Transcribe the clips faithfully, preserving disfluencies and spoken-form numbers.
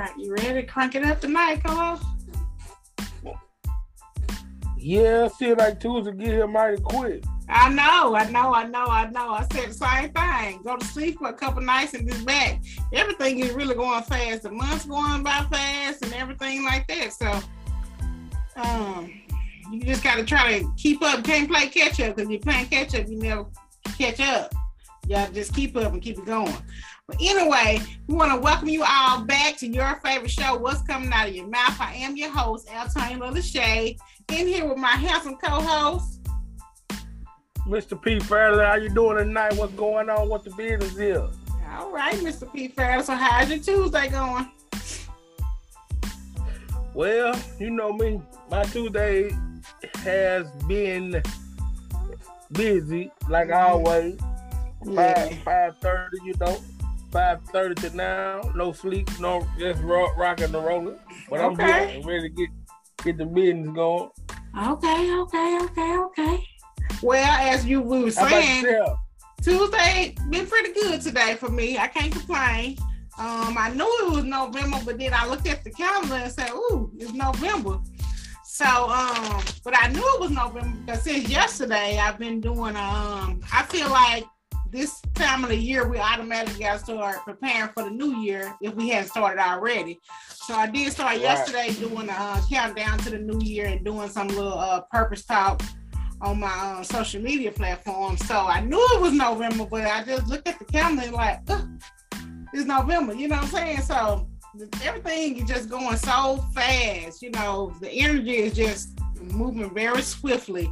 Right, you ready? Crank it up tonight, cuz. Yeah, see, like Tuesday get here mighty quick. I know, I know, I know, I know. I said the same thing. Go to sleep for a couple nights and be back. Everything is really going fast. The month's going by fast and everything like that. So, um, you just got to try to keep up. You can't play catch up, because if you're playing catch up, you never catch up. Y'all just keep up and keep it going. But anyway, we want to welcome you all back to your favorite show, What's Coming Out of Your Mouth. I am your host, Al-Tanya Lushay, in here with my handsome co-host, Mister P. Fairley. How you doing tonight? What's going on? What the business is? All right, Mister P. Fairley. So how's your Tuesday going? Well, you know me. My Tuesday has been busy, like mm-hmm. always. Yeah. five thirty, you know, five thirty to now. No sleep, no, just rock, rocking the roller. But I'm okay. ready to get get the business going. Okay, okay, okay, okay. Well, as you we were saying, Tuesday been pretty good today for me. I can't complain. Um, I knew it was November, but then I looked at the calendar and said, "Ooh, it's November." So, um, but I knew it was November because since yesterday I've been doing. Um, I feel like this time of the year we automatically got to start preparing for the new year if we hadn't started already. So I did start right. yesterday doing a uh, countdown to the new year and doing some little uh, purpose talk on my uh, social media platform. So I knew it was November, but I just looked at the calendar and like, it's November, you know what I'm saying? So everything is just going so fast, you know, the energy is just moving very swiftly.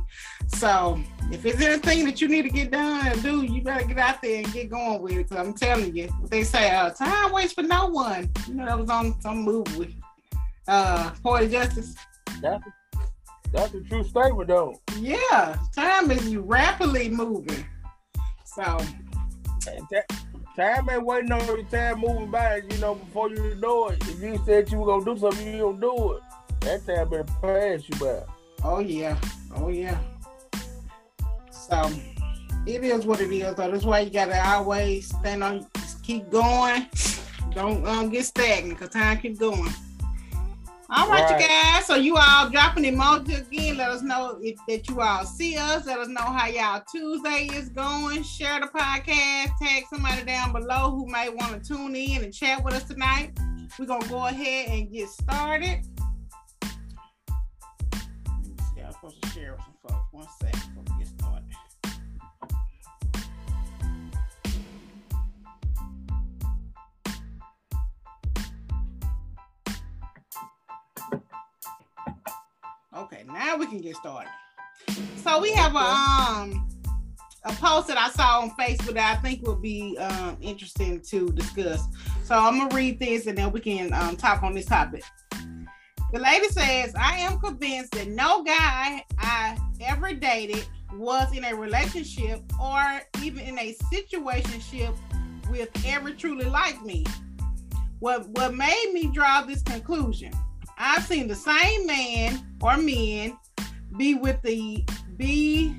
So if it's anything that you need to get done and do, you better get out there and get going with it. Because I'm telling you, they say uh, time waits for no one. You know, that was on some movie with uh, Poetic Justice. That's a, that's a true statement, though. Yeah, time is rapidly moving. So time ain't waiting on your time moving by. You know, before you know it, if you said you were gonna do something, you don't do it. That time better pass you by. Oh yeah, oh yeah. So it is what it is, though. That's why you gotta always stand on, just keep going. Don't um, get stagnant, cause time keep going. All right, right, you guys. So you all dropping emoji again. Let us know if that you all see us. Let us know how y'all Tuesday is going. Share the podcast. Tag somebody down below who may want to tune in and chat with us tonight. We're gonna go ahead and get started. To share with some folks. One second before we get started. Okay, now we can get started. So we have a um a post that I saw on Facebook that I think would be um interesting to discuss. So I'm gonna read this and then we can um talk on this topic. The lady says, I am convinced that no guy I ever dated was in a relationship or even in a situationship with ever truly like me. What, what made me draw this conclusion? I've seen the same man or men be with the be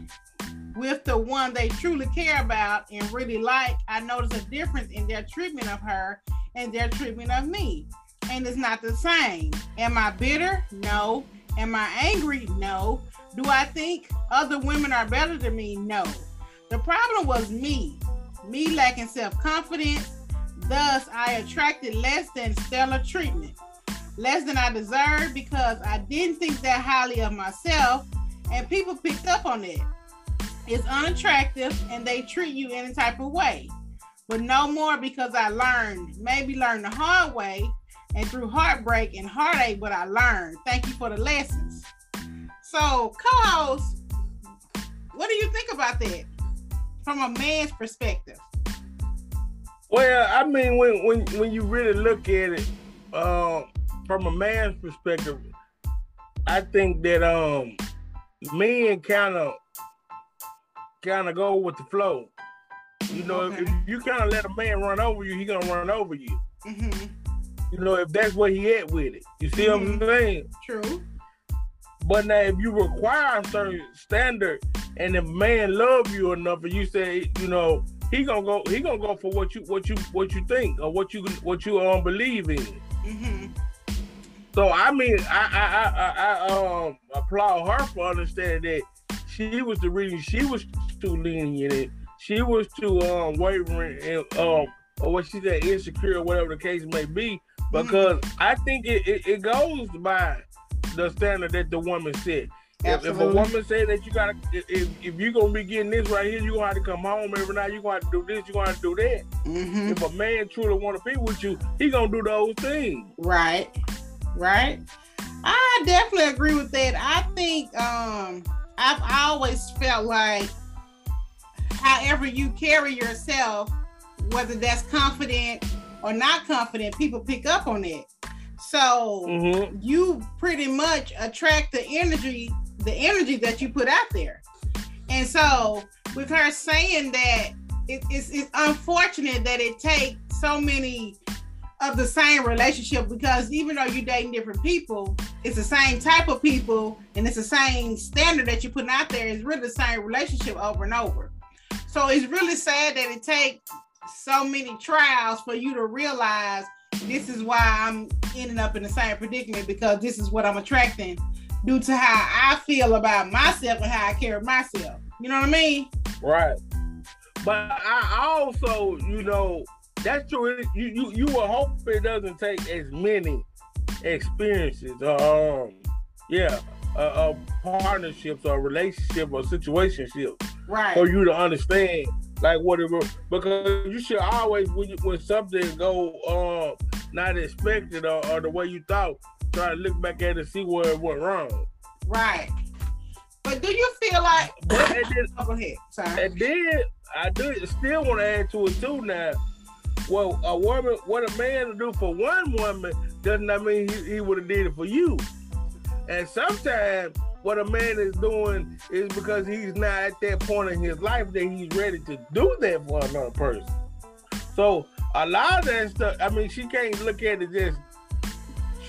with the one they truly care about and really like. I noticed a difference in their treatment of her and their treatment of me. And it's not the same. Am I bitter? No. Am I angry? No. Do I think other women are better than me? No. The problem was me. Me lacking self-confidence. Thus, I attracted less than stellar treatment. Less than I deserved because I didn't think that highly of myself. And people picked up on it. It's unattractive and they treat you any type of way. But no more because I learned. Maybe learned the hard way. And through heartbreak and heartache, but I learned. Thank you for the lessons. So, co-host, what do you think about that from a man's perspective? Well, I mean, when when, when you really look at it uh, from a man's perspective, I think that um, men kind of kind of go with the flow. You know, okay. if, if you kind of let a man run over you, he's gonna run over you. Mm-hmm. You know, if that's where he at with it. You see mm-hmm. what I'm saying? True. But now, if you require a certain standard and the man love you enough and you say, you know, he gonna go he gonna go for what you what you what you think or what you what you um believe in. Mm-hmm. So I mean, I I, I I um applaud her for understanding that she was the reason. She was too lenient. And she was too um wavering and um or what she said, insecure, or whatever the case may be. Because mm-hmm. I think it, it, it goes by the standard that the woman said. If, if a woman said that you gotta, if, if you're gonna be getting this right here, you're gonna have to come home every night, you're gonna have to do this, you're gonna have to do that. Mm-hmm. If a man truly wanna be with you, he gonna do those things. Right, right. I definitely agree with that. I think um, I've always felt like however you carry yourself, whether that's confident or not confident, people pick up on it. So mm-hmm. you pretty much attract the energy, the energy that you put out there. And so with her saying that, it, it's, it's unfortunate that it takes so many of the same relationship, because even though you're dating different people, it's the same type of people and it's the same standard that you're putting out there. It's really the same relationship over and over. So it's really sad that it takes so many trials for you to realize this is why I'm ending up in the same predicament, because this is what I'm attracting due to how I feel about myself and how I carry myself. You know what I mean? Right. But I also, you know, that's true. You you, you will hope it doesn't take as many experiences or, um, yeah, uh, uh, partnerships or relationships or situationships right. for you to understand like what it was, because you should always, when, you, when something go um, not expected or, or the way you thought, try to look back at it and see where it went wrong. Right. But do you feel like... But and then, oh, go ahead. Sorry. And then, I do still want to add to it too now, well, a woman, what a man will do for one woman does not mean he, he would have did it for you. And sometimes what a man is doing is because he's not at that point in his life that he's ready to do that for another person. So a lot of that stuff, I mean, she can't look at it just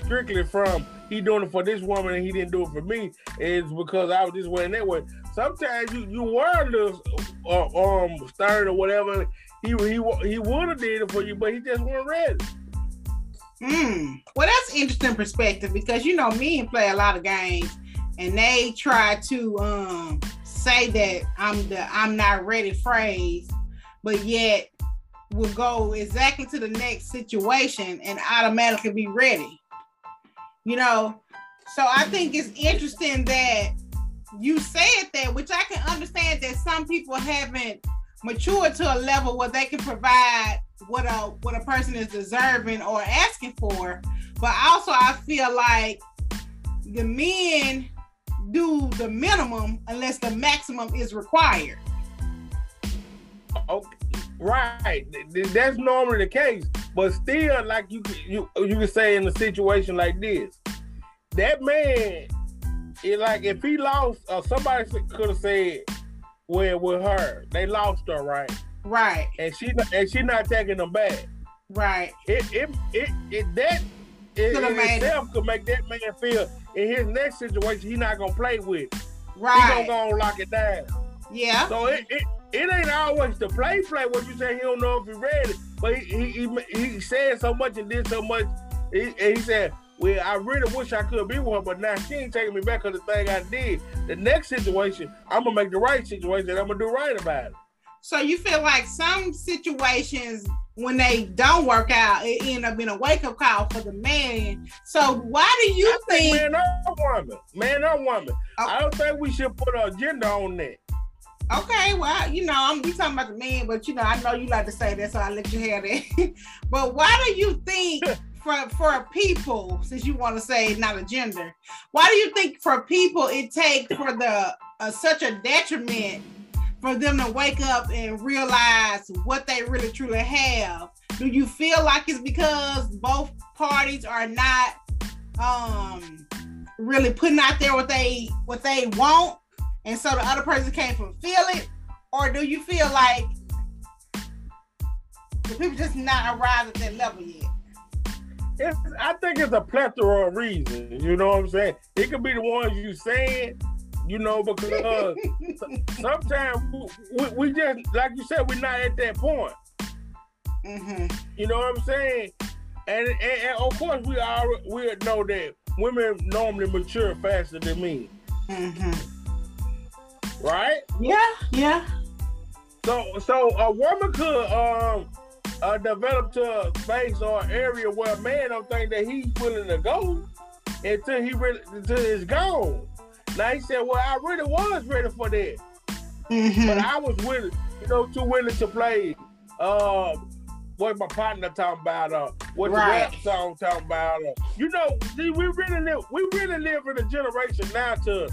strictly from he doing it for this woman and he didn't do it for me. It's because I was this way and that way. Sometimes you, you were a little uh, um, stern or whatever. He he he would have did it for you, but he just wasn't ready. Hmm. Well, that's an interesting perspective, because you know men play a lot of games. And they try to um, say that I'm the I'm not ready phrase, but yet will go exactly to the next situation and automatically be ready. You know, so I think it's interesting that you said that, which I can understand that some people haven't matured to a level where they can provide what a what a person is deserving or asking for. But also I feel like the men do the minimum unless the maximum is required. Okay, right. That's normally the case. But still, like you, you, you can say in a situation like this, that man, it like if he lost, uh, somebody could have said, "Well, with her, they lost her, right?" Right. And she and she not taking them back. Right. It it it, it that it, it itself could make that man feel. In his next situation, he's not gonna play with it. Right. He's gonna go lock it down. Yeah. So it, it it ain't always the play play what you say. He don't know if he ready, but he he he, he said so much and did so much. He, and he said, "Well, I really wish I could be with her, but now she ain't taking me back because the thing I did." The next situation, I'm gonna make the right situation. And I'm gonna do right about it. So you feel like some situations, when they don't work out, it end up being a wake-up call for the man. So why do you I think... think man or woman. Man or woman. Okay. I don't think we should put an agenda on that. Okay, well, you know, I'm we talking about the man, but you know, I know you like to say that, so I'll let you have that. But why do you think for, for people, since you want to say not a gender, why do you think for people it takes for the uh, such a detriment for them to wake up and realize what they really truly have? Do you feel like it's because both parties are not um, really putting out there what they what they want, and so the other person can't fulfill it? Or do you feel like the people just not arrived at that level yet? It's, I think it's a plethora of reasons, you know what I'm saying? It could be the ones you said, you know, because sometimes we, we just, like you said, we're not at that point. Mm-hmm. You know what I'm saying? and, and, and of course we are we know that women normally mature faster than men. Mm-hmm. Right? Yeah, yeah. So, so a woman could um uh, develop to a space or area where a man don't think that he's willing to go until he really until it's gone. Now he said, "Well, I really was ready for that, mm-hmm. but I was willing, you know, too willing to play uh, what my partner talking about, uh, what right. the rap song talking about, uh, you know." See, we really live, we really live in a generation now to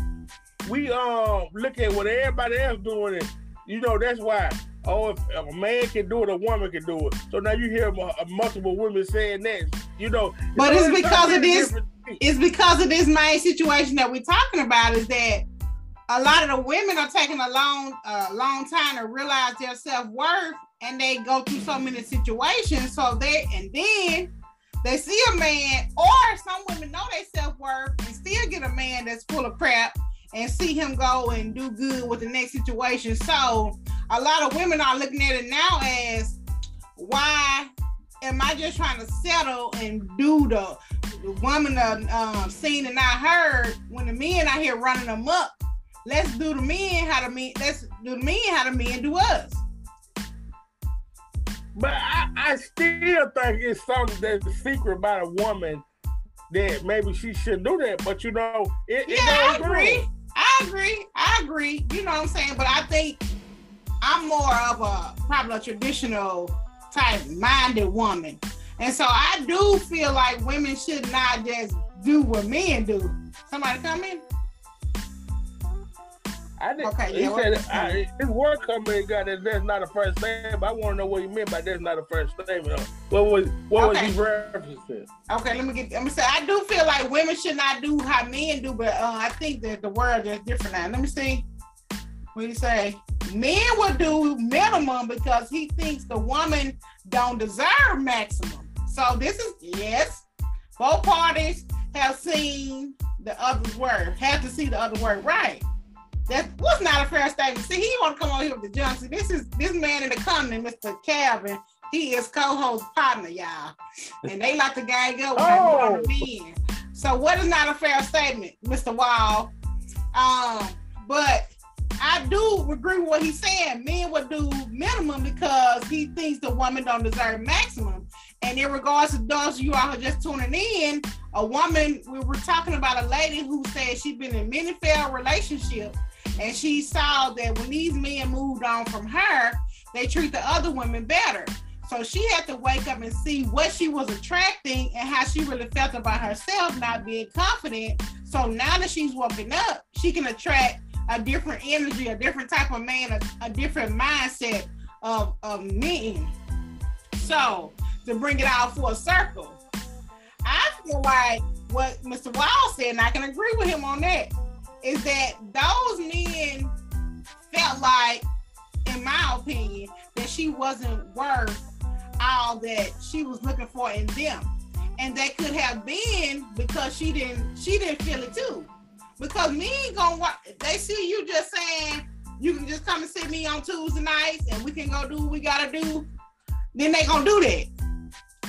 we uh look at what everybody else doing it. You know, that's why, oh, if, if a man can do it, a woman can do it. So now you hear uh, multiple women saying that, you know. But it's because of this, it's because of this main situation that we're talking about is that a lot of the women are taking a long, uh, long time to realize their self-worth, and they go through so many situations. So they, and then they see a man, or some women know their self-worth and still get a man that's full of crap and see him go and do good with the next situation. So a lot of women are looking at it now as, why am I just trying to settle and do the, the woman um, seen and not heard when the men out here running amok? Let's do the men how the men, let's do the men how the men do us. But I, I still think it's something that's a secret about a woman that maybe she shouldn't do that, but you know, it, yeah, it I agree. Good. I agree. I agree. You know what I'm saying? But I think I'm more of a probably a traditional type minded woman. And so I do feel like women should not just do what men do. Somebody come in? I didn't. Okay, he yeah, said it, I, his word come in, God, that that's not a first statement. I want to know what he meant by that's not a first statement. What was what okay. was he referencing? Okay, let me get. Let me say. I do feel like women should not do how men do, but uh, I think that the world is different now. Let me see. What do you say? Men will do minimum because he thinks the woman don't deserve maximum. So this is yes. Both parties have seen the other's word. Have to see the other word, right? That was not a fair statement. See, he want to come on here with the junk. See, this is this man in the company, Mister Calvin. He is co-host partner, y'all. And they like to gang up with the men. So what is not a fair statement, Mister Wall? Um, but I do agree with what he's saying. Men would do minimum because he thinks the woman don't deserve maximum. And in regards to those of you all who are just tuning in, a woman, we were talking about a lady who said she'd been in many failed relationships. And she saw that when these men moved on from her, they treat the other women better. So she had to wake up and see what she was attracting and how she really felt about herself, not being confident. So now that she's woken up, she can attract a different energy, a different type of man, a, a different mindset of, of men. So to bring it all full circle, I feel like what Mister Wall said, and I can agree with him on that, is that those men felt like, in my opinion, that she wasn't worth all that she was looking for in them. And that could have been because she didn't she didn't feel it too. Because men gonna watch, they see you just saying, you can just come and see me on Tuesday nights and we can go do what we gotta do, then they gonna do that.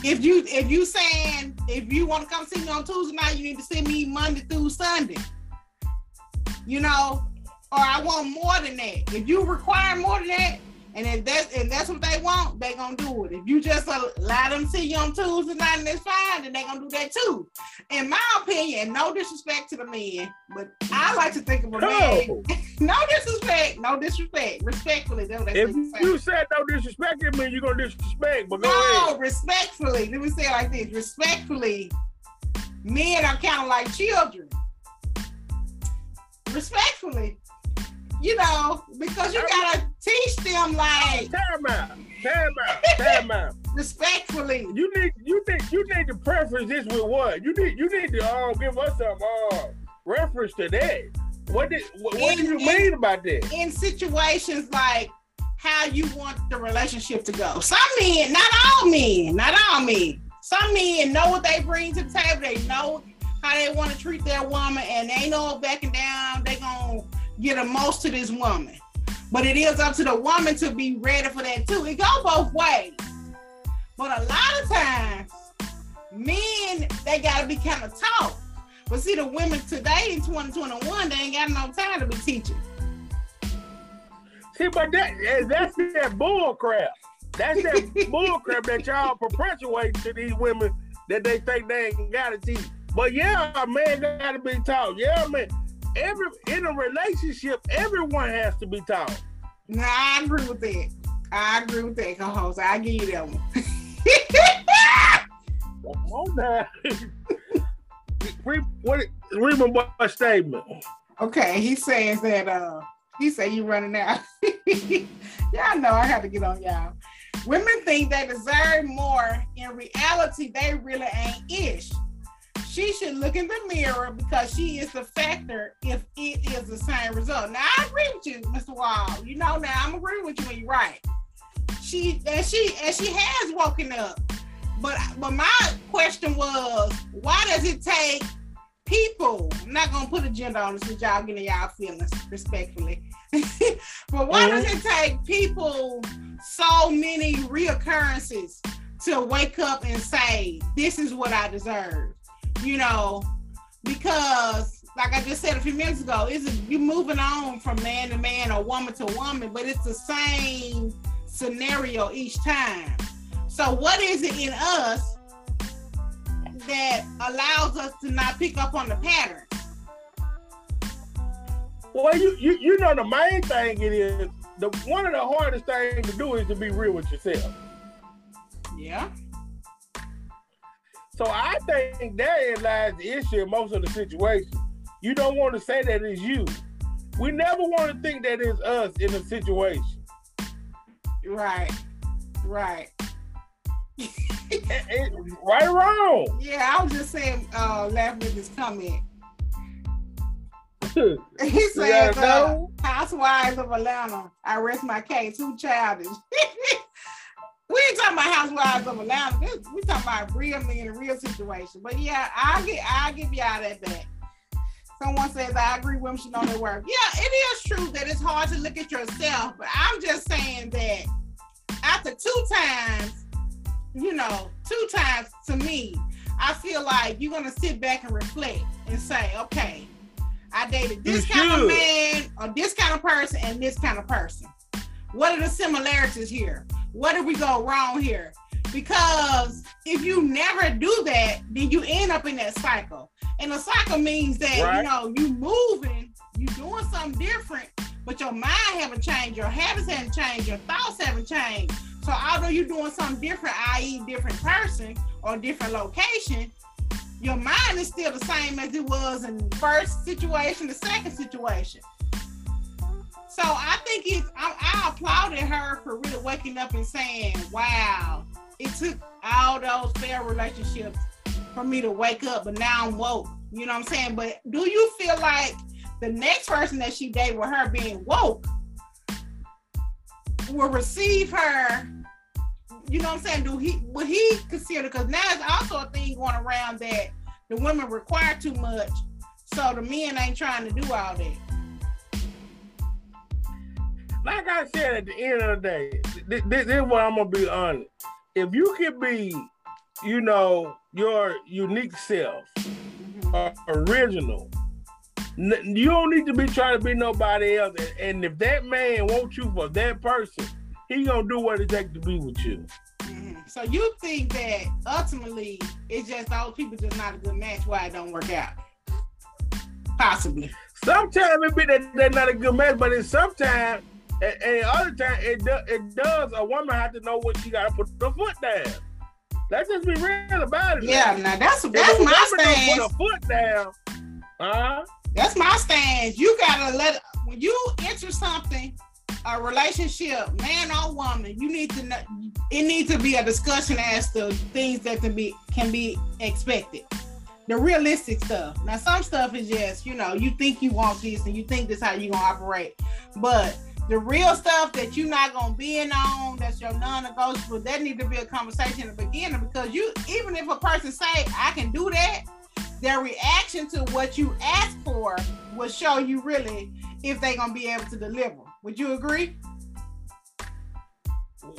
If you if you saying, if you wanna come see me on Tuesday night, you need to see me Monday through Sunday. You know, or I want more than that. If you require more than that, and if that's, and that's what they want, they gonna do it. If you just allow them to see you on Tuesday night and it's fine, then they gonna do that too. In my opinion, no disrespect to the men, but I like to think of a no. man. no disrespect, no disrespect. Respectfully, that's what if say. You said no disrespect, it means you're gonna disrespect, but go no, ahead. Respectfully, let me say it like this. Respectfully, men are kind of like children. Respectfully, you know, because you gotta teach them like time out, time out, time out. Respectfully, you need, you need, you need to preference this with what you need. You need to all uh, give us some uh, reference to that. What did what, in, what do you in, mean about that? In situations like how you want the relationship to go. Some men, not all men, not all men. Some men know what they bring to the table. They know how they want to treat their woman, and they know backing down, they gonna get the most to this woman. But it is up to the woman to be ready for that too. It go both ways. But a lot of times, men, they gotta be kind of taught. But see, the women today in twenty twenty-one, they ain't got no time to be teaching. See, but that, that's that bull crap. That's that bull crap that y'all perpetuating to these women that they think they ain't gotta teach. But yeah, a man gotta be taught. Yeah, man. Every in a relationship, everyone has to be taught. Nah, I agree with that. I agree with that, co-host. I give you that one. Come on now. Read, what, read my boy's statement. Okay, he says that, uh, he said you running out. Y'all know I had to get on y'all. Women think they deserve more. In reality, they really ain't ish. She should look in the mirror because she is the factor if it is the same result. Now, I agree with you, Mister Wall. You know, now I'm agreeing with you when you're right. She, and she, and she has woken up. But but my question was, why does it take people? I'm not gonna put a gender on this, y'all getting y'all feelings respectfully. But why mm-hmm. does it take people so many reoccurrences to wake up and say, this is what I deserve? You know, because like I just said a few minutes ago, it's you're moving on from man to man or woman to woman, but it's the same scenario each time. So what is it in us that allows us to not pick up on the pattern? Well, you you, you know the main thing it is, the one of the hardest things to do is to be real with yourself. Yeah. So I think therein lies the issue in most of the situations. You don't want to say that it's you. We never want to think that it's us in a situation. Right. Right. It, it, right or wrong? Yeah, I was just saying, uh, laughing at this comment. He says, uh, Housewives of Atlanta, I rest my case, too childish. We ain't talking about Housewives of Atlanta. This, we talking about real men in a real situation. But yeah, I'll, get, I'll give y'all that back. Someone says, I agree women should know their worth. Yeah, it is true that it's hard to look at yourself, but I'm just saying that after two times, you know, two times to me, I feel like you're gonna sit back and reflect and say, okay, I dated this you kind should. of man or this kind of person and this kind of person. What are the similarities here? What did we go wrong here? Because if you never do that, then you end up in that cycle. And a cycle means that, right. you know, you moving, you doing something different, but your mind haven't changed, your habits haven't changed, your thoughts haven't changed. So although you're doing something different, that is different person or different location, your mind is still the same as it was in the first situation, the second situation. So I think it's, I, I applauded her for really waking up and saying, wow, it took all those failed relationships for me to wake up, but now I'm woke. You know what I'm saying? But do you feel like the next person that she dated with her being woke will receive her? You know what I'm saying? Do he would he consider? Because now it's also a thing going around that the women require too much, so the men ain't trying to do all that. Like I said, at the end of the day, this, this is what I'm gonna be honest. If you can be, you know, your unique self, mm-hmm. uh, original, you don't need to be trying to be nobody else. And if that man wants you for that person, he gonna do what it takes to be with you. Mm-hmm. So you think that ultimately it's just those people just not a good match, why it don't work out? Possibly. Sometimes it be that they're not a good match, but it's sometimes, and, and other times it do, it does. A woman have to know what she gotta put her foot down. Let's just be real about it. Yeah, man. Now that's that's if my stance. Put her foot down. Uh-huh. That's my stance. You gotta let, when you enter something, a relationship, man or woman, you need to know, it needs to be a discussion as to things that can be can be expected. The realistic stuff. Now some stuff is just, you know, you think you want this and you think this is how you're gonna operate. But the real stuff that you're not gonna be in on, that's your non-negotiable, that needs to be a conversation in the beginning, because you, even if a person say, I can do that, their reaction to what you ask for will show you really if they're going to be able to deliver. Would you agree?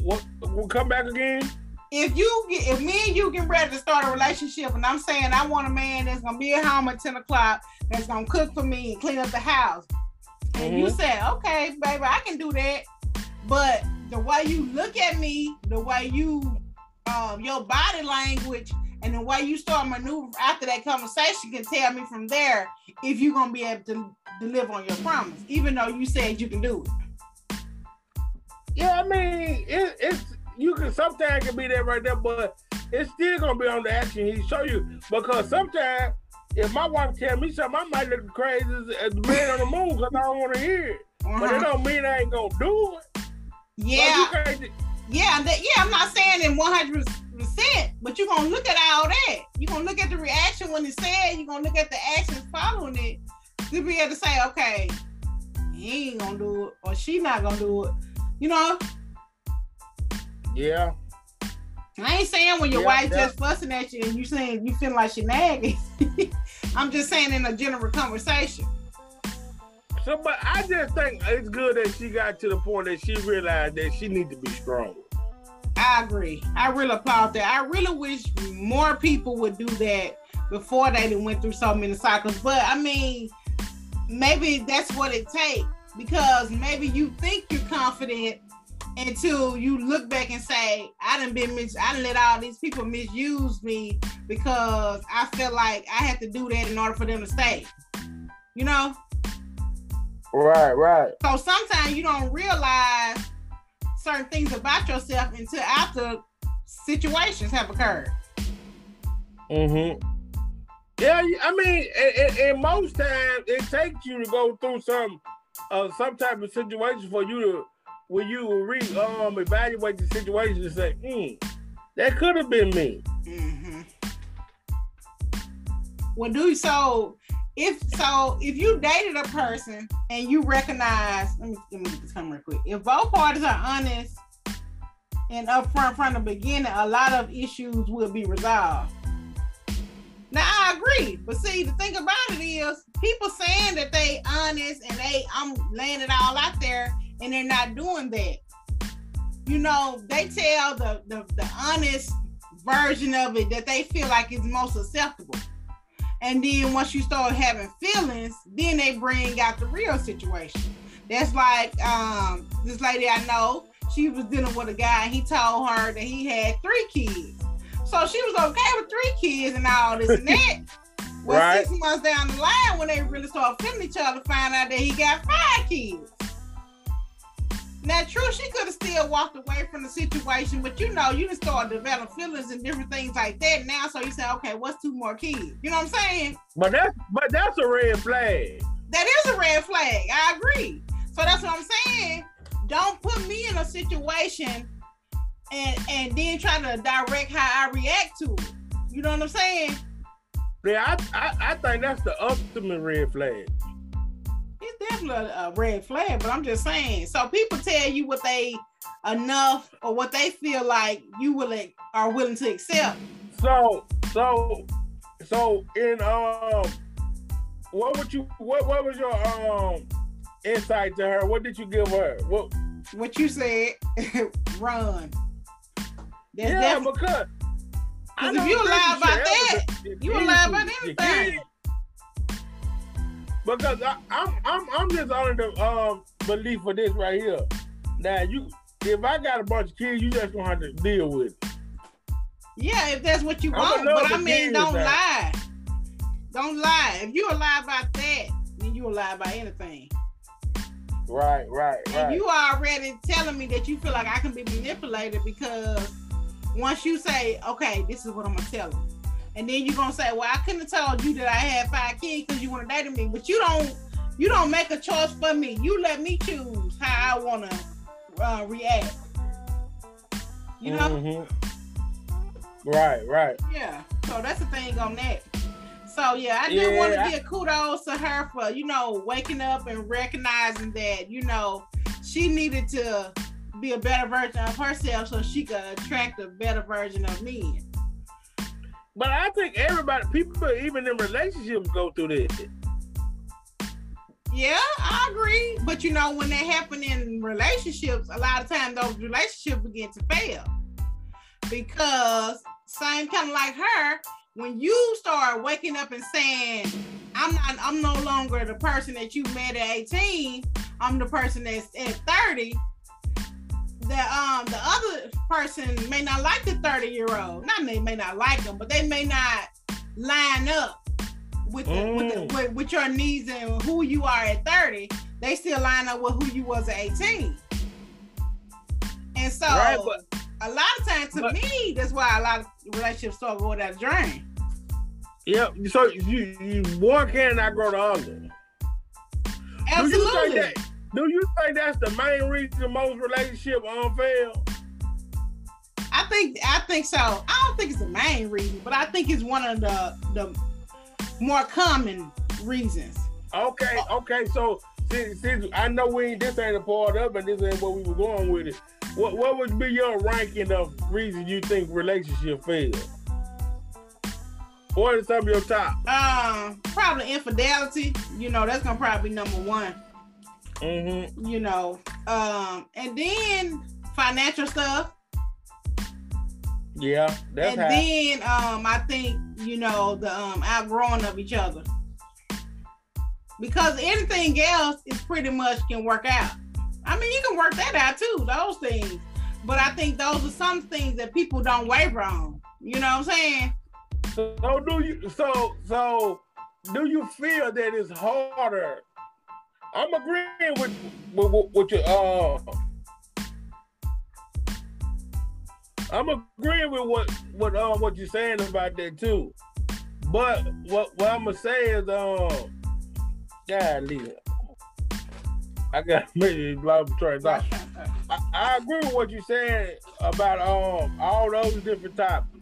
We'll, we'll come back again. If you get, if me and you get ready to start a relationship, and I'm saying I want a man that's gonna be at home at ten o'clock, that's gonna cook for me and clean up the house, mm-hmm. and you say, okay, baby, I can do that, but the way you look at me, the way you, um, your body language, and the way you start maneuvering after that conversation can tell me from there if you're gonna be able to deliver on your promise, even though you said you can do it. Yeah, I mean, it, it's. You can sometimes can be there right there, but it's still gonna be on the action he show you. Because sometimes if my wife tell me something, I might look crazy as the man on the moon because I don't want to hear it. Uh-huh. But it don't mean I ain't gonna do it. Yeah, like, you crazy. yeah, that, yeah. I'm not saying in one hundred percent, but you are gonna look at all that. You are gonna look at the reaction when it's said. You are gonna look at the actions following it to be able to say, okay, he ain't gonna do it, or she not gonna do it. You know. Yeah. I ain't saying when your yeah, wife just fussing at you and you saying you feel like she nagging. I'm just saying in a general conversation. So, but I just think it's good that she got to the point that she realized that she needs to be strong. I agree. I really applaud that. I really wish more people would do that before they went through so many cycles. But I mean, maybe that's what it takes, because maybe you think you're confident until you look back and say, I done been mis- I done let all these people misuse me because I feel like I had to do that in order for them to stay. You know? Right, right. So sometimes you don't realize certain things about yourself until after situations have occurred. Mm-hmm. Yeah, I mean, and, and most times it takes you to go through some uh, some type of situation for you to when you re um evaluate the situation and say, mm, that could have been me. Mm-hmm. Well, do so if so if you dated a person and you recognize, let me let me get this coming real quick. If both parties are honest and upfront from the beginning, a lot of issues will be resolved. Now I agree, but see, the thing about it is people saying that they honest and they I'm laying it all out there, and they're not doing that. You know, they tell the, the, the honest version of it that they feel like is most acceptable. And then once you start having feelings, then they bring out the real situation. That's like um, this lady I know, she was dealing with a guy and he told her that he had three kids. So she was okay with three kids and all this and that. Well, right. Six months down the line when they really start feeling each other, find out that he got five kids. Now, true, she could have still walked away from the situation, but you know, you just start developing feelings and different things like that now. So you say, okay, what's two more kids? You know what I'm saying? But that's but that's a red flag. That is a red flag. I agree. So that's what I'm saying. Don't put me in a situation and and then try to direct how I react to it. You know what I'm saying? Yeah, I I, I think that's the ultimate red flag. It's definitely a red flag, but I'm just saying. So people tell you what they enough or what they feel like you will are willing to accept. So, so, so in um, what would you what what was your um insight to her? What did you give her? What what you said? Run. That's yeah, definitely, because because if you lie about that, you lie about anything. Because I, I'm, I'm, I'm just on the um, belief for this right here. Now, you, if I got a bunch of kids, you just gonna have to deal with it. Yeah, if that's what you want, but I mean, don't now. lie. Don't lie. If you lie about that, then you lie about anything. Right, right, right. And you already telling me that you feel like I can be manipulated, because once you say, okay, this is what I'm gonna tell you. And then you're gonna say, well, I couldn't have told you that I had five kids because you wanna date me. But you don't you don't make a choice for me. You let me choose how I wanna uh, react. You know? Mm-hmm. Right, right. Yeah. So that's the thing on that. So yeah, I do yeah, wanna I... give kudos to her for, you know, waking up and recognizing that, you know, she needed to be a better version of herself so she could attract a better version of men. But I think everybody, people, even in relationships, go through this. Yeah, I agree. But you know, when that happens in relationships, a lot of times those relationships begin to fail. because same kind of like her, when you start waking up and saying, I'm not, I'm no longer the person that you met at eighteen, I'm the person that's at thirty, that um the other person may not like the thirty year old. Not they may not like them, but they may not line up with the, mm. with, the, with, with your needs and who you are at thirty. They still line up with who you was at eighteen. And so right, but, a lot of times to but, me, that's why a lot of relationships start going down the drain. Yeah, so you, you one cannot grow the other. Absolutely. Do you think that, do you think that's the main reason most relationships unfail? I think I think so. I don't think it's the main reason, but I think it's one of the the more common reasons. Okay, okay. So since, since I know we this ain't a part of it, this ain't what we were going with it. What what would be your ranking of reasons you think relationship fail? What are some of your top? Um, probably infidelity. You know, that's gonna probably be number one. Mm-hmm. You know, um, and then financial stuff. Yeah, that's and high. Then um, I think you know the um, outgrowing of each other, because anything else is pretty much can work out. I mean, you can work that out too, those things. But I think those are some things that people don't waver on. You know what I'm saying? So do you? So so do you feel that it's harder? I'm agreeing with with, with your. Uh, I'm agreeing with what what uh, what you're saying about that too. But what what I'm gonna say is um, golly, I got maybe block trains out. I, I agree with what you're saying about um all those different topics.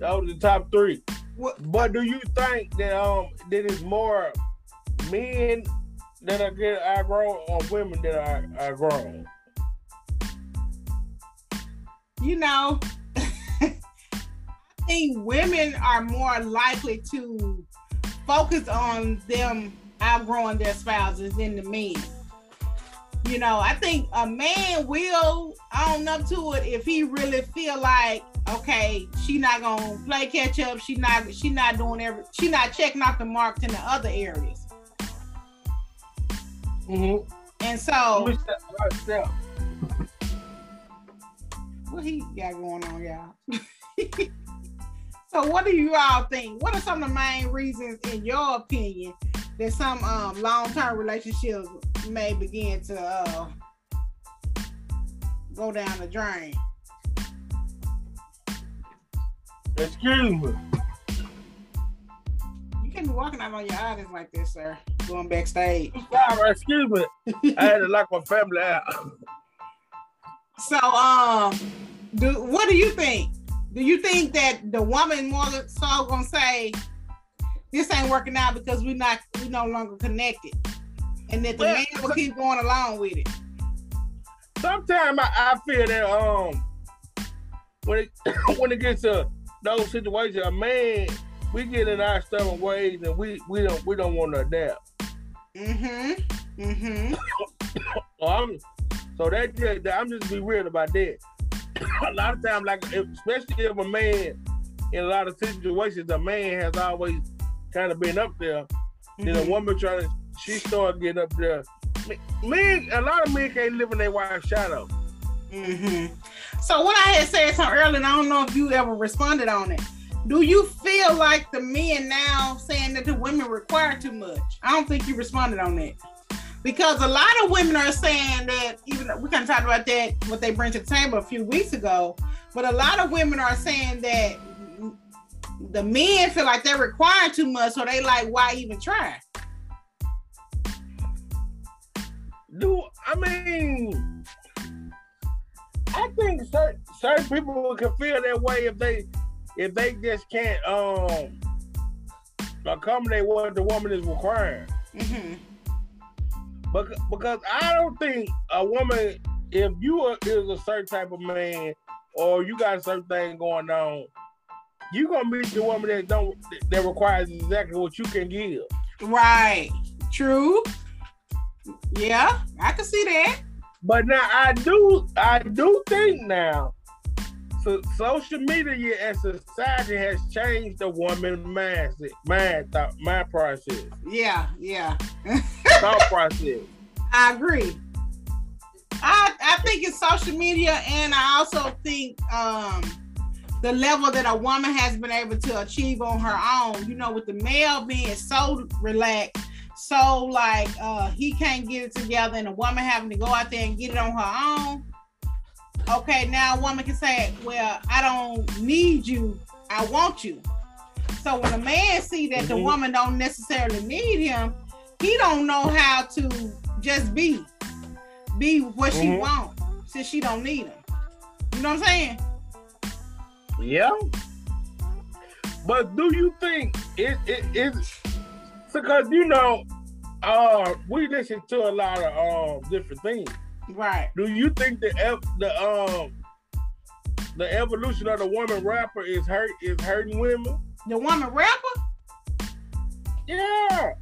Those are the top three. What? But do you think that um that it's more men that are good are grown or women that are, are grown? You know, I think women are more likely to focus on them outgrowing their spouses than the men. You know, I think a man will own up to it if he really feel like, okay, she not gonna play catch up. She not she not doing every. She not checking off the marks in the other areas. Mm-hmm. And so, what he got going on, y'all? So, what do you all think? What are some of the main reasons, in your opinion, that some um, long-term relationships may begin to uh, go down the drain? Excuse me. You can't be walking out on your audience like this, sir. Going backstage. Sorry, excuse me. I had to lock my family out. So, um, do what do you think? Do you think that the woman more so gonna say this ain't working out because we not we no longer connected, and that the well, man will keep going along with it? Sometimes I, I feel that um when it when it gets to those situations, a man, we get in our stubborn ways and we, we don't we don't want to adapt. Mhm. Mhm. um, so that just I'm just be real about that. A lot of times, like especially if a man, in a lot of situations, a man has always kind of been up there. Mm-hmm. Then a woman trying to, she started getting up there. Men, a lot of men can't live in their wife's shadow. Mm-hmm. So what I had said so earlier, and I don't know if you ever responded on it. Do you feel like the men now saying that the women require too much? I don't think you responded on that. Because a lot of women are saying that, even though we kind of talked about that, what they bring to the table a few weeks ago, but a lot of women are saying that the men feel like they're required too much, so they like, why even try? Do, I mean, I think certain, certain people can feel that way if they if they just can't um, accommodate what the woman is requiring. Mm-hmm. Because I don't think a woman, if you are, is a certain type of man or you got a certain thing going on, you're going to meet the woman that don't that requires exactly what you can give. Right. True. Yeah, I can see that. But now I do I do think now So, social media and society has changed the woman's mindset, mind thought, mind process. Yeah, yeah. Thought process. I agree. I I think it's social media, and I also think um, the level that a woman has been able to achieve on her own. You know, with the male being so relaxed, so like uh, he can't get it together, and a woman having to go out there and get it on her own. Okay, now a woman can say, well, I don't need you, I want you. So when a man see that mm-hmm. the woman don't necessarily need him, he don't know how to just be, be what mm-hmm. she wants, since she don't need him. You know what I'm saying? Yeah. But do you think it it is, because you know, uh, we listen to a lot of uh, different things. Right. Do you think the ev- the um the evolution of the woman rapper is hurt is hurting women? The woman rapper? Yeah.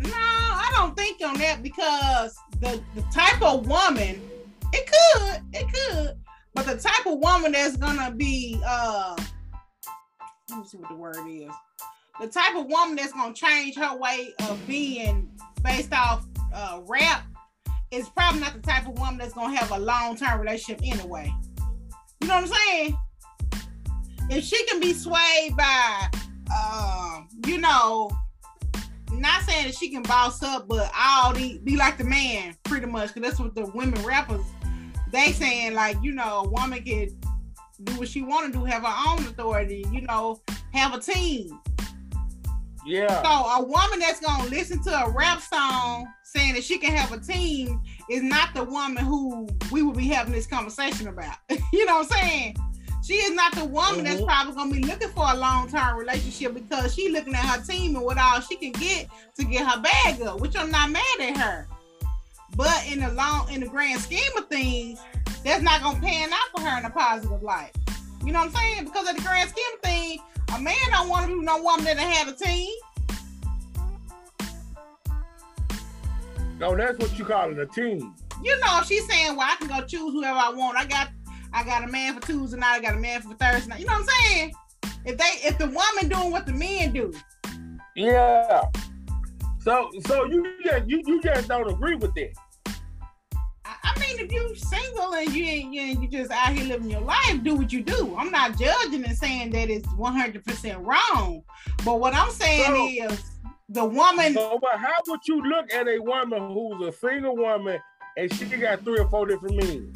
No, I don't think on that, because the, the type of woman, it could, it could, but the type of woman that's gonna be uh let me see what the word is. The type of woman that's gonna change her way of being based off uh, rap. It's probably not the type of woman that's gonna have a long-term relationship anyway. You know what I'm saying? If she can be swayed by, uh, you know, not saying that she can boss up, but all the be like the man, pretty much, because that's what the women rappers, they saying, like, you know, a woman can do what she want to do, have her own authority, you know, have a team. Yeah. So a woman that's gonna listen to a rap song saying that she can have a team is not the woman who we will be having this conversation about. You know what I'm saying? She is not the woman mm-hmm. that's probably gonna be looking for a long-term relationship, because she looking at her team and what all she can get to get her bag up, which I'm not mad at her. But in the long, in the grand scheme of things, that's not gonna pan out for her in a positive light. You know what I'm saying? Because of the grand scheme of things, a man don't want to be no woman that have a team. No, that's what you call it, a team. You know, she's saying, well, I can go choose whoever I want. I got I got a man for Tuesday night, I got a man for Thursday night. You know what I'm saying? If they if the woman doing what the men do. Yeah. So so you just you, you just don't agree with that. I, I mean, if you single and you ain't you, you just out here living your life, do what you do. I'm not judging and saying that it's one hundred percent wrong. But what I'm saying so, is the woman. So, but how would you look at a woman who's a single woman and she got three or four different men?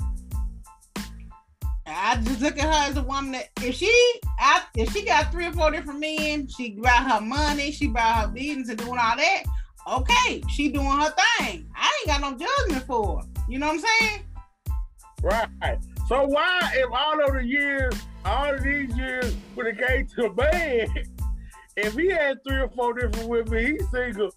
I just look at her as a woman that if she, I, if she got three or four different men, she got her money, she got her business and doing all that. Okay, she doing her thing. I ain't got no judgment for her. You know what I'm saying? Right. So why, if all of the years, all of these years, when it came to a man, if he had three or four different women, he's single.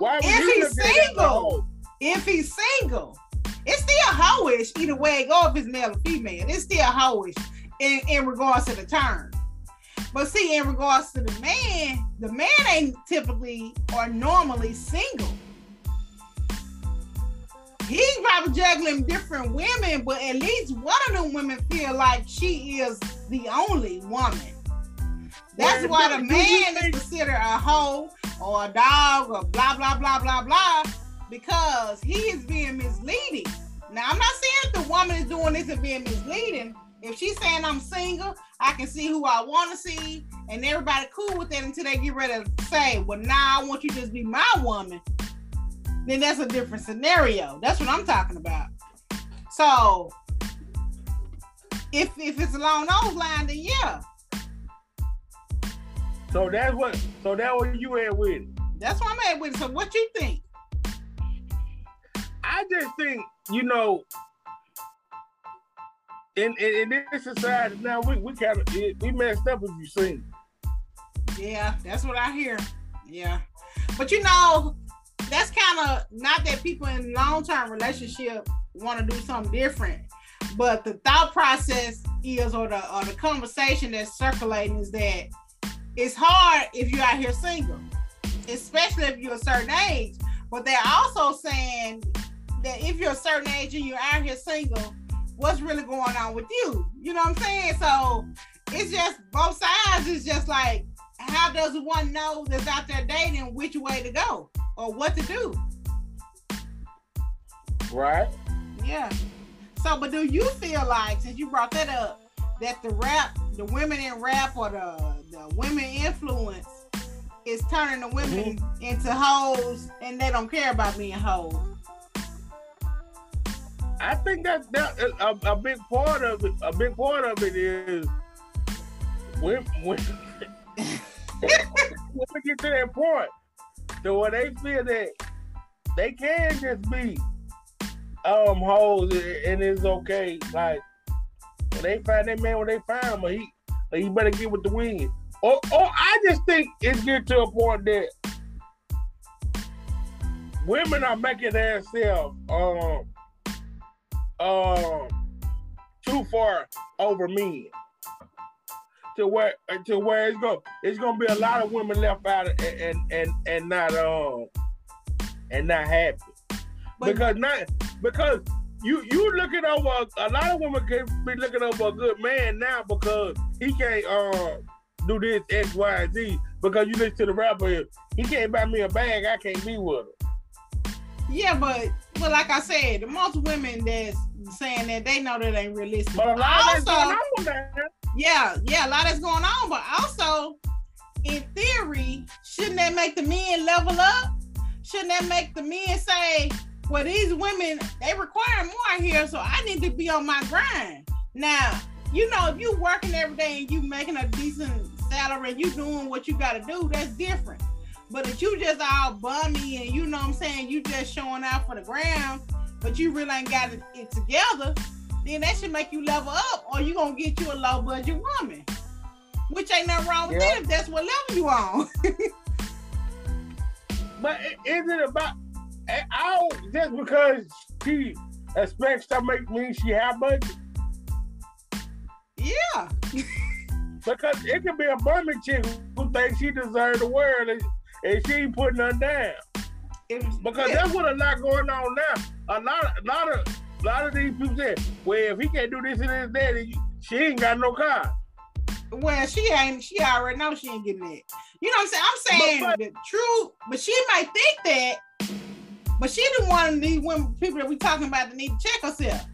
Why would if he he's single, if he's single, it's still hoish either way it go, if it's male or female. It's still hoish in, in regards to the term. But see, in regards to the man, the man ain't typically or normally single. He's probably juggling different women, but at least one of them women feel like she is the only woman. That's why the man is considered a hoe or a dog or blah, blah, blah, blah, blah, because he is being misleading. Now, I'm not saying if the woman is doing this and being misleading. If she's saying I'm single, I can see who I want to see, and everybody cool with that until they get ready to say, well, now nah, I want you to just be my woman. Then that's a different scenario. That's what I'm talking about. So if if it's along those lines, then yeah. So that's what. So that what you at with it. That's what I'm at with it. So what you think? I just think, you know, in in, in this society now, we we kind of we messed up if you sing. Yeah, that's what I hear. Yeah, but you know, that's kind of not that people in long-term relationship want to do something different, but the thought process is, or the or the conversation that's circulating is that. It's hard if you're out here single, especially if you're a certain age. But they're also saying that if you're a certain age and you're out here single, what's really going on with you? You know what I'm saying? So it's just both sides. It's just like, how does one know that's out there dating which way to go or what to do? Right. Yeah. So, but do you feel like, since you brought that up, that the rap, the women in rap or the, the women influence is turning the women mm-hmm. into hoes and they don't care about being hoes? I think that, that a, a big part of it, a big part of it is women, women, women get to that point to where they feel that they can just be um hoes and it's okay. Like, when they find that man, when they find him, but he, he better get with the wind. Or, or I just think it's getting to a point that women are making themselves um um too far over men. To where to where it's going, it's gonna be a lot of women left out and and and, and not um and not happy. But because not because you you looking over a lot of women can be looking over a good man now because he can't um do this X, Y, and Z, because you listen to the rapper, he can't buy me a bag, I can't be with her. Yeah, but but like I said, the most women that's saying that, they know that ain't realistic. But a lot also, that's going on now. Yeah, yeah, a lot that's going on, but also, in theory, shouldn't that make the men level up? Shouldn't that make the men say, well, these women, they require more here, so I need to be on my grind. Now, you know, if you working every day and you making a decent salary and you doing what you gotta do, that's different. But if you just all bummy and you know what I'm saying, you just showing out for the ground, but you really ain't got it, it together, then that should make you level up, or you gonna get you a low budget woman. Which ain't nothing wrong with that, yeah. If that's what level you on. But is it about, I just because she expects to make me, she have budget? Yeah. Because it could be a bummy chick who thinks she deserves the world and, and she ain't putting her down. Because yeah. That's what a lot going on now. A lot, a lot of, a lot of these people say, well, if he can't do this and this and that, she ain't got no car. Well, she ain't, she already know she ain't getting it. You know what I'm saying? I'm saying but, but, the truth, but she might think that, but she didn't want these women, people that we talking about that need to check herself.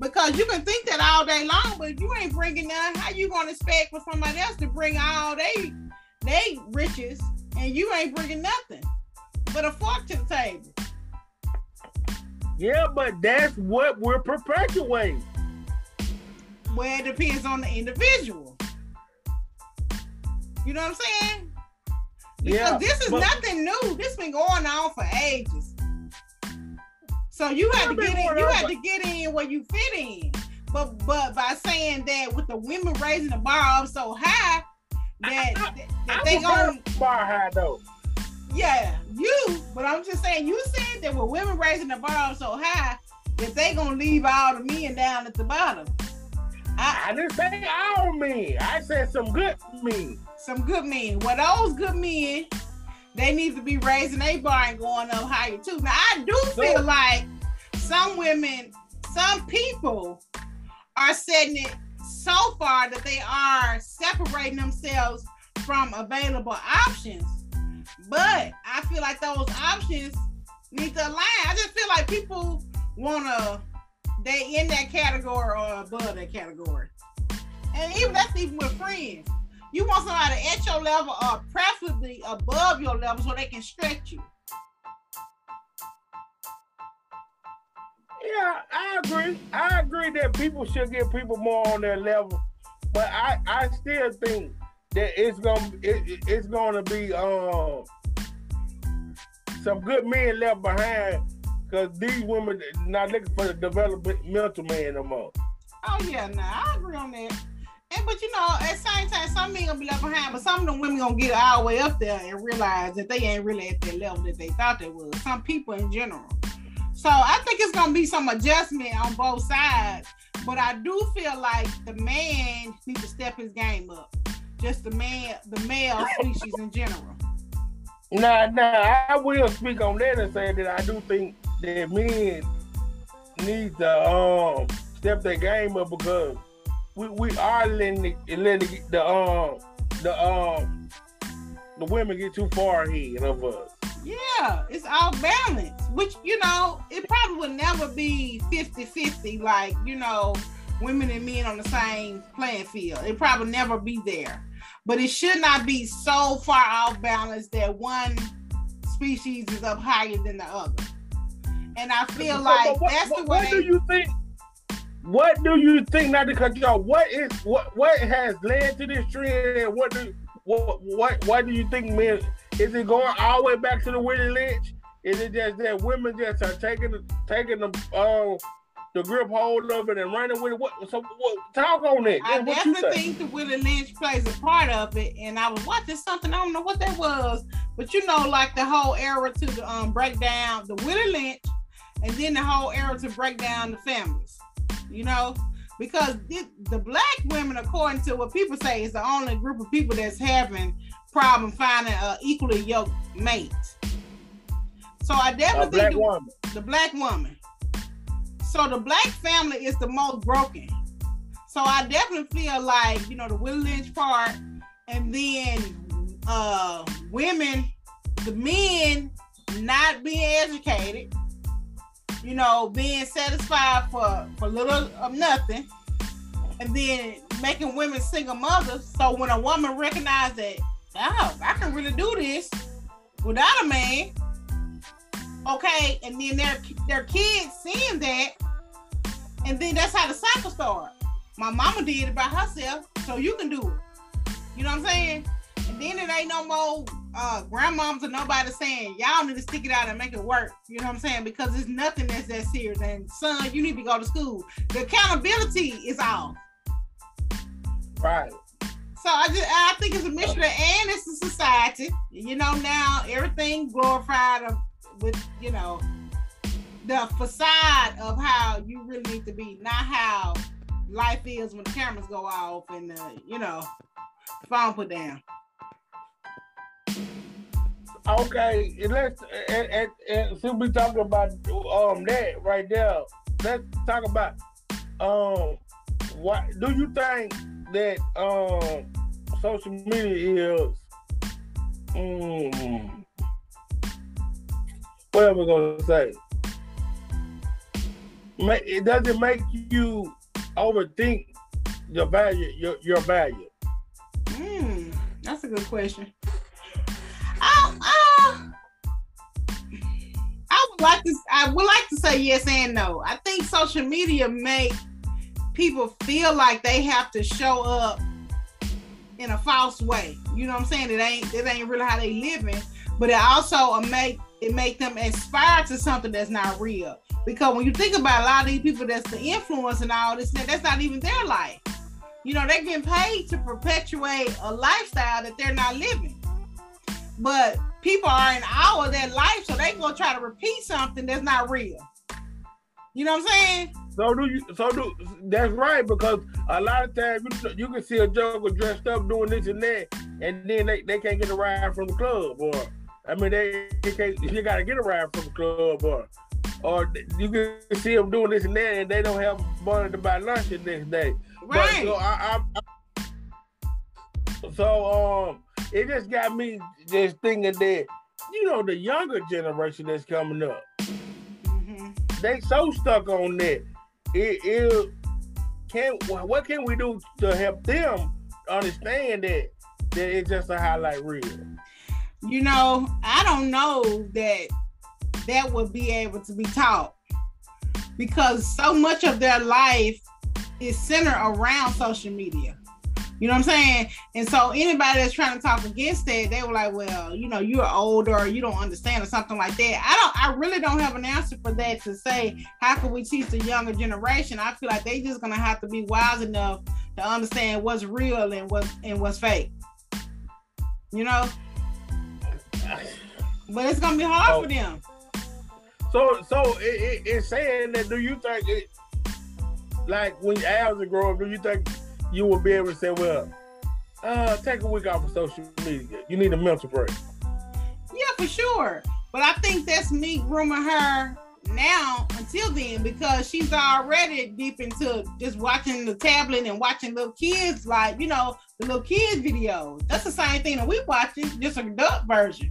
Because you can think that all day long, but if you ain't bringing none, how you gonna expect for somebody else to bring all they they riches and you ain't bringing nothing but a fork to the table? Yeah, but that's what we're perpetuating. Well, it depends on the individual. You know what I'm saying? Because yeah, this is but- nothing new. This been going on for ages. So you had to get in, you had to get in where you fit in. But but by saying that with the women raising the bar up so high, that, I, I, that, that I they gonna bar high though. Yeah, you, but I'm just saying, you said that with women raising the bar up so high, that they gonna leave all the men down at the bottom. I, I didn't say all men. I said some good men. Some good men. Well, those good men, they need to be raising their bar and going up higher too. Now, I do feel like some women, some people are setting it so far that they are separating themselves from available options. But I feel like those options need to align. I just feel like people want to, they in that category or above that category. And even that's even with friends. You want somebody at your level or preferably above your level so they can stretch you. Yeah, I agree. I agree that people should get people more on their level. But I, I still think that it's gonna it, it's gonna be um some good men left behind because these women are not looking for the developmental man no more. Oh yeah, no, I agree on that. But you know, at the same time, some men gonna be left behind, but some of them women gonna get all the way up there and realize that they ain't really at that level that they thought they was. Some people in general. So I think it's gonna be some adjustment on both sides. But I do feel like the man needs to step his game up. Just the man, the male species in general. Nah, nah, I will speak on that and say that I do think that men need to um step their game up, because we, we are letting the letting the, the um the um the women get too far ahead of us. Yeah, it's all balance, which, you know, it probably would never be fifty-fifty, like, you know, women and men on the same playing field. It probably never be there, but it should not be so far off balance that one species is up higher than the other. And I feel like what, that's what, the way. What do you think? What do you think? Not to cut you off. What is what? What has led to this trend? And what do what what? Why do you think men? Is it going all the way back to the Willie Lynch? Is it just that women just are taking taking the uh, the grip hold of it and running with it? What? So what, talk on that. I what definitely think the Willie Lynch plays a part of it. And I was watching something. I don't know what that was, but you know, like the whole era to the, um break down the Willie Lynch. And then the whole era to break down the families, you know, because the, the black women, according to what people say, is the only group of people that's having problem finding an equally yoked mate. So I definitely think the, the black woman. So the black family is the most broken. So I definitely feel like, you know, the Willie Lynch part, and then uh, women, the men not being educated. You know, being satisfied for, for little or nothing, and then making women single mothers. So when a woman recognizes that, oh, I can really do this without a man, okay, and then their their kids seeing that, and then that's how the cycle starts. My mama did it by herself, so you can do it. You know what I'm saying? And then it ain't no more uh, grandmoms or nobody saying, y'all need to stick it out and make it work. You know what I'm saying? Because it's nothing that's that serious. And son, you need to go to school. The accountability is off. Right. So I just, I think it's a mission, and it's a society. You know, now everything glorified with, you know, the facade of how you really need to be, not how life is when the cameras go off and, uh, you know, the phone put down. Okay, let's and, and, and since we talking about um that right there, let's talk about um what do you think that um social media is? Um, what am I gonna say? It does it make you overthink your value, your your value? Hmm, that's a good question. I, uh, I would like to. I would like to say yes and no. I think social media make people feel like they have to show up in a false way. You know what I'm saying? It ain't. It ain't really how they living. But it also make it make them aspire to something that's not real. Because when you think about a lot of these people that's the influence and all this, that's not even their life. You know, they're getting paid to perpetuate a lifestyle that they're not living. But people are in awe of their life, so they gonna try to repeat something that's not real. You know what I'm saying? So do you? So do that's right, because a lot of times you, you can see a juggle dressed up doing this and that, and then they, they can't get a ride from the club, or I mean they, they can't. You gotta get a ride from the club, or or you can see them doing this and that, and they don't have money to buy lunch the next day. Right. But, so I, I, I so um. It just got me just thinking that, you know, the younger generation that's coming up, mm-hmm. they so stuck on that. It, it can what can we do to help them understand that that it's just a highlight reel? You know, I don't know that that would be able to be taught, because so much of their life is centered around social media. You know what I'm saying? And so anybody that's trying to talk against that, they were like, well, you know, you're older, or you don't understand, or something like that. I don't, I really don't have an answer for that, to say, how can we teach the younger generation? I feel like they just going to have to be wise enough to understand what's real and what's, and what's fake, you know? But it's going to be hard so, for them. So, so it, it, it's saying that, do you think it, like when Al's grow up, do you think you will be able to say, well, uh, take a week off of social media. You need a mental break. Yeah, for sure. But I think that's me grooming her now until then, because she's already deep into just watching the tablet and watching little kids, like, you know, the little kids videos. That's the same thing that we watching, just an adult version.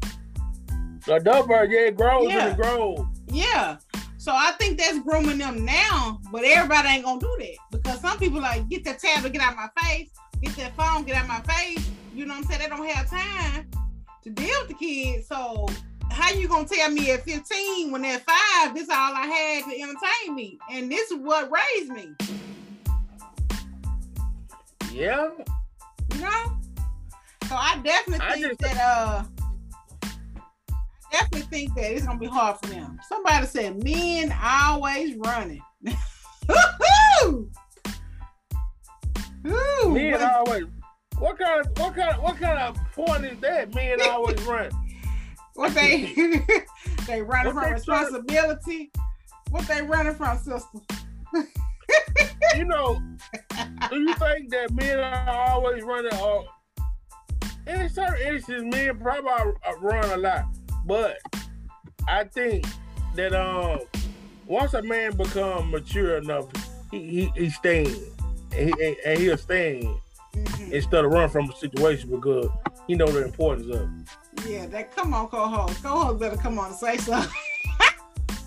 The adult version, yeah, it grows yeah. and it grows. Yeah. So I think that's grooming them now, but everybody ain't gonna do that, because some people like, get that tablet, get out of my face, get that phone, get out of my face. You know what I'm saying? They don't have time to deal with the kids. So how you gonna tell me at fifteen when they're five, this is all I had to entertain me, and this is what raised me? Yeah. You know? So I definitely I think just... that uh I definitely think that it's gonna be hard for them. Somebody said men always running. Woo-hoo! Ooh, men what... always what kind of what kind of, what kind of point is that? Men always run. What they they running what from they responsibility? Try- what they running from, sister? You know, do you think that men are always running? Or in certain instances, men probably run a lot, but I think that um, once a man becomes mature enough, he he, he stays and, he, and he'll stay in mm-hmm. instead of run from a situation, because he know the importance of it. Yeah, that come on, co-host. Co-host better come on and say something.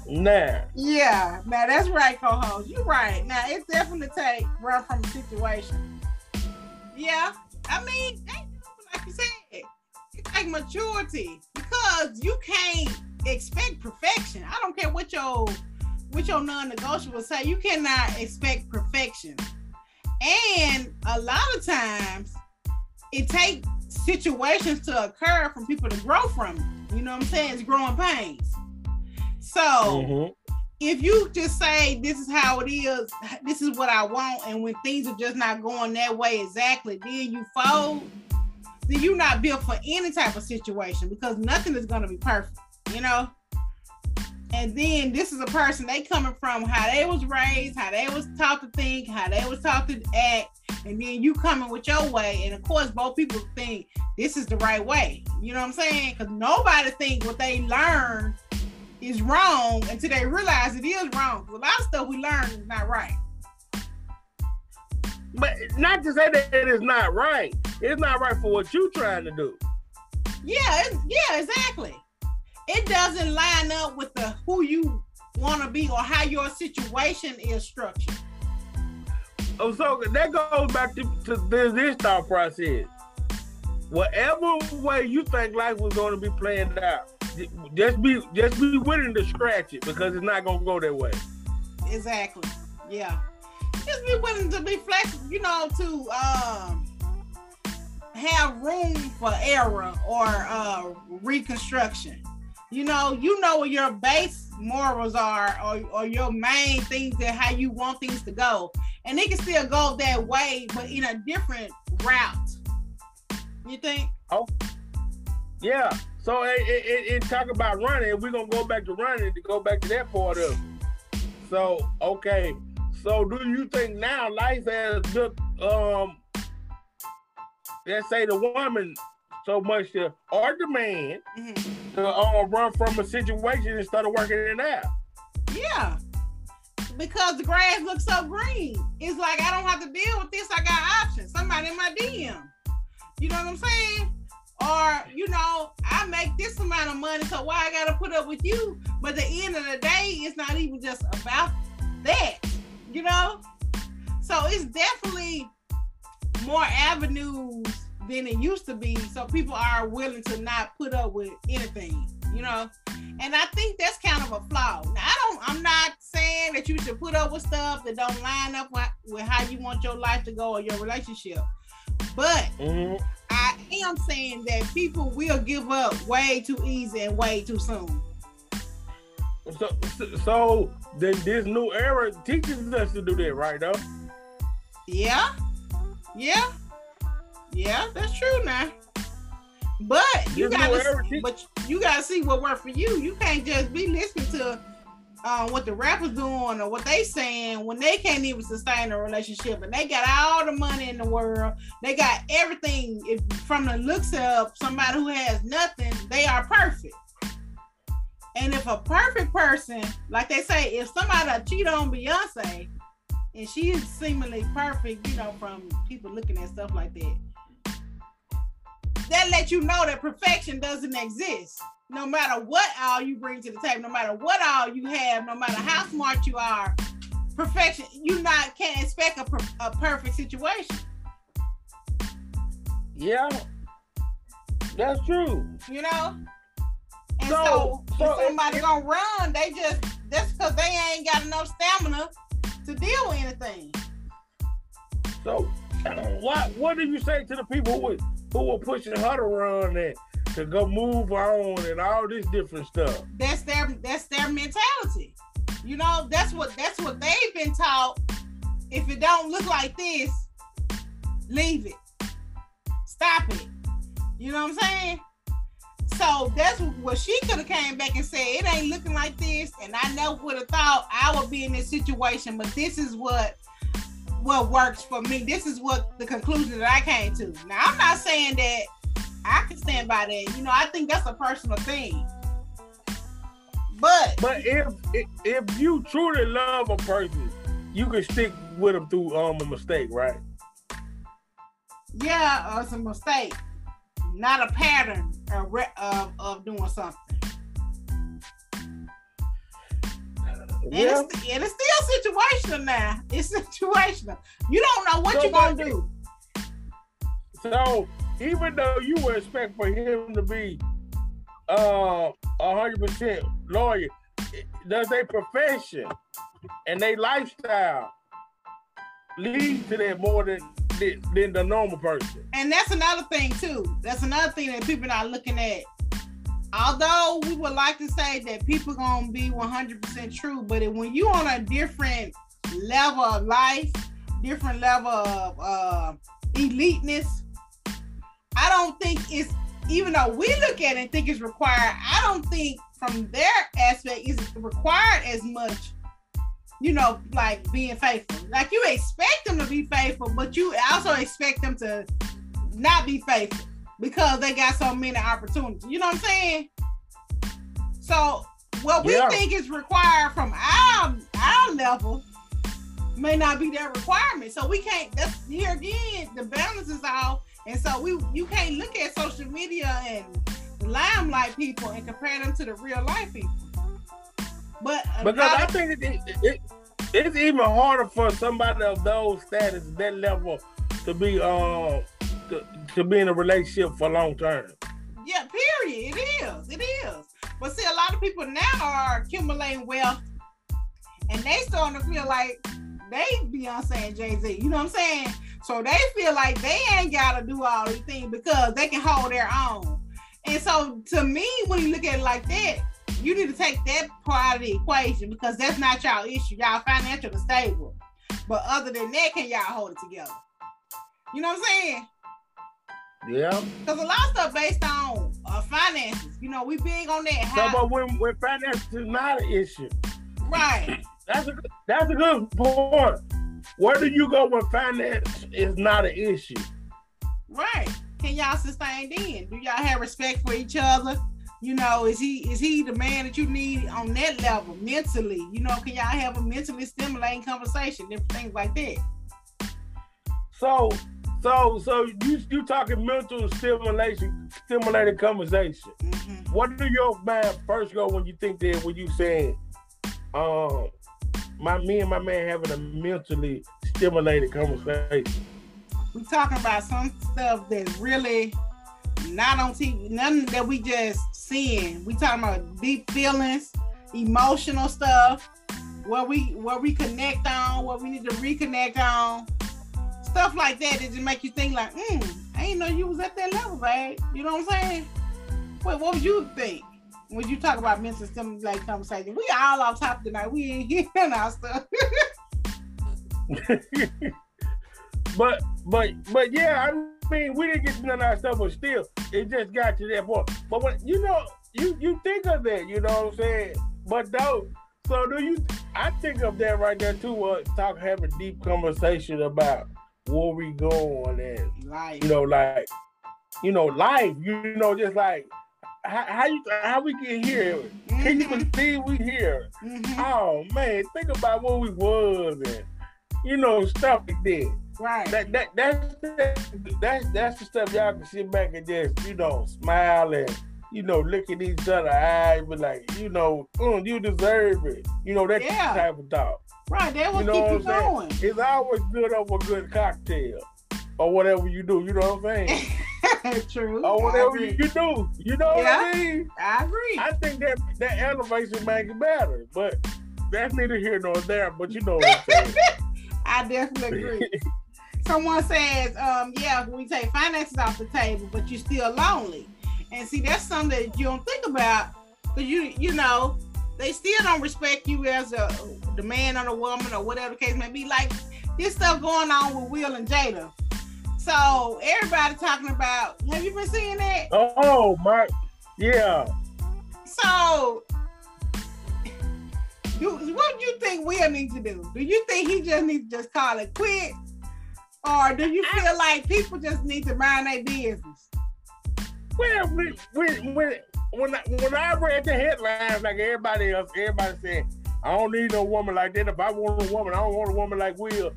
Nah. Yeah, now that's right, co-host. You're right. Now it's definitely take run from a situation. Yeah, I mean, like you said, it's like maturity, because you can't expect perfection. I don't care what your what your non-negotiables say. You cannot expect perfection, and a lot of times it takes situations to occur from people to grow from it. You know what I'm saying? It's growing pains. So mm-hmm. if you just say, this is how it is, this is what I want, and when things are just not going that way exactly, then you fold, then you're not built for any type of situation, because nothing is going to be perfect, you know? And then this is a person, they coming from how they was raised, how they was taught to think, how they was taught to act, and then you coming with your way, and of course both people think this is the right way. You know what I'm saying? Because nobody think what they learn is wrong until they realize it is wrong. Because a lot of stuff we learn is not right. But not to say that it is not right. It's not right for what you're trying to do. Yeah, it's, yeah, exactly. It doesn't line up with the who you want to be or how your situation is structured. Oh, so that goes back to, to this, this thought process. Whatever way you think life was going to be planned out, just be just be willing to scratch it, because it's not going to go that way. Exactly. Yeah. Just be willing to be flexible, you know, to um, have room for error or uh, reconstruction. You know, you know what your base morals are, or, or your main things, that how you want things to go. And it can still go that way, but in a different route. You think? Oh, yeah. So it, it, it talk about running. We're going to go back to running to go back to that part of it. So, okay. So do you think now life has took, um, let's say the woman so much to, or the man mm-hmm. to uh, run from a situation instead of working it out? Yeah. Because the grass looks so green. It's like, I don't have to deal with this. I got options. Somebody in my D M. You know what I'm saying? Or, you know, I make this amount of money, so why I got to put up with you? But at the end of the day, it's not even just about that, you know? So it's definitely more avenues than it used to be. So people are willing to not put up with anything, you know? And I think that's kind of a flaw. Now, I don't, I'm not saying that you should put up with stuff that don't line up with how you want your life to go or your relationship. But mm-hmm. I am saying that people will give up way too easy and way too soon. So, so then this new era teaches us to do that, right, though? Yeah. Yeah. Yeah, that's true now. But you this gotta, see, but you gotta see what works for you. You can't just be listening to uh, what the rappers doing or what they saying when they can't even sustain a relationship, and they got all the money in the world. They got everything. If, from the looks of somebody who has nothing, they are perfect. And if a perfect person, like they say, if somebody cheat on Beyonce, and she is seemingly perfect, you know, from people looking at stuff like that, that lets you know that perfection doesn't exist. No matter what all you bring to the table, no matter what all you have, no matter how smart you are, perfection, you not can't expect a, per- a perfect situation. Yeah, that's true. You know? And so, so, so if somebody gonna run, they just, that's because they ain't got enough stamina to deal with anything. So, what, what do you say to the people who, who were pushing her to run and to go move on and all this different stuff? That's their that's their mentality. You know, that's what that's what they've been taught. If it don't look like this, leave it. Stop it. You know what I'm saying? So that's what she could have came back and said, it ain't looking like this, and I never would have thought I would be in this situation, but this is what what works for me. This is what the conclusion that I came to. Now, I'm not saying that I can stand by that. You know, I think that's a personal thing. But but if if, if you truly love a person, you can stick with them through um a mistake, right? Yeah, uh, it's a mistake, not a pattern of of, of doing something. Yeah. And, it's, and it's still situational now. It's situational. You don't know what so you're gonna do. So. Even though you would expect for him to be uh, one hundred percent loyal, does their profession and their lifestyle lead to that more than, than the normal person? And that's another thing, too. That's another thing that people are not looking at. Although we would like to say that people are going to be one hundred percent true, but when you're on a different level of life, different level of uh, eliteness, I don't think it's, even though we look at it and think it's required, I don't think from their aspect it's required as much, you know, like being faithful. Like you expect them to be faithful, but you also expect them to not be faithful because they got so many opportunities. You know what I'm saying? So what we yeah. think is required from our our level may not be their requirement. So we can't, that's, here again, the balance is off. And so we, you can't look at social media and limelight people and compare them to the real life people. But because I think it, it, it, it's even harder for somebody of those status, that level, to be uh to, to be in a relationship for long term. Yeah, period. It is. It is. But see, a lot of people now are accumulating wealth, and they starting to feel like they Beyonce and Jay-Z. You know what I'm saying? So they feel like they ain't got to do all these things because they can hold their own. And so to me, when you look at it like that, you need to take that part of the equation because that's not y'all issue. Y'all financial is stable. But other than that, can y'all hold it together? You know what I'm saying? Yeah. Because a lot of stuff based on uh, finances. You know, we big on that. How- so, but when, when finances is not an issue. Right. That's a, that's a good point. Where do you go when finance is not an issue? Right. Can y'all sustain then? Do y'all have respect for each other? You know, is he is he the man that you need on that level mentally? You know, can y'all have a mentally stimulating conversation? Different things like that. So, so, so you you talking mental stimulation, stimulating conversation. Mm-hmm. What do your mind first go when you think that when you saying, um. My me and my man having a mentally stimulated conversation. We talking about some stuff that's really not on T V, nothing that we just seeing. We talking about deep feelings, emotional stuff, what we what we connect on, what we need to reconnect on, stuff like that that just make you think like, mm, I didn't know you was at that level, babe. You know what I'm saying? Wait, what would you think? When you talk about mental stimulating conversation, we all off top tonight. We ain't hearing our stuff. but but but yeah, I mean we didn't get to none of our stuff, but still, it just got to that point. But when you know, you you think of that, you know what I'm saying? But though, so do you I think of that right there too, uh talk have a deep conversation about where we going and life. You know, like you know, life, you know, just like how, how you how we get here? Mm-hmm. Can you believe we here? Mm-hmm. Oh man, think about what we was and you know stuff like that. Right. That that that's that, that's that's the stuff y'all can sit back and just you know smile and you know look at each other eyes, but like you know mm, you deserve it. You know that yeah. type of talk. Right. That will you know keep you going. Saying? It's always good over a good cocktail or whatever you do. You know what I'm saying? True. Or whatever you do. You know yeah, what I mean? I agree. I think that that elevation makes it better, but that's neither here nor there. But you know what I'm saying? I definitely agree. Someone says, um, yeah, we take finances off the table, but you're still lonely. And see, that's something that you don't think about, because you, you know, they still don't respect you as a, the man or the woman or whatever the case may be. Like, this stuff going on with Will and Jada. So everybody talking about, have you been seeing that? Oh, my, yeah. So, do, what do you think Will needs to do? Do you think he just needs to just call it quits? Or do you feel like people just need to mind their business? Well, when when when I, when I read the headlines, like everybody else, everybody said, "I don't need no woman like that. If I want a woman, I don't want a woman like Will,"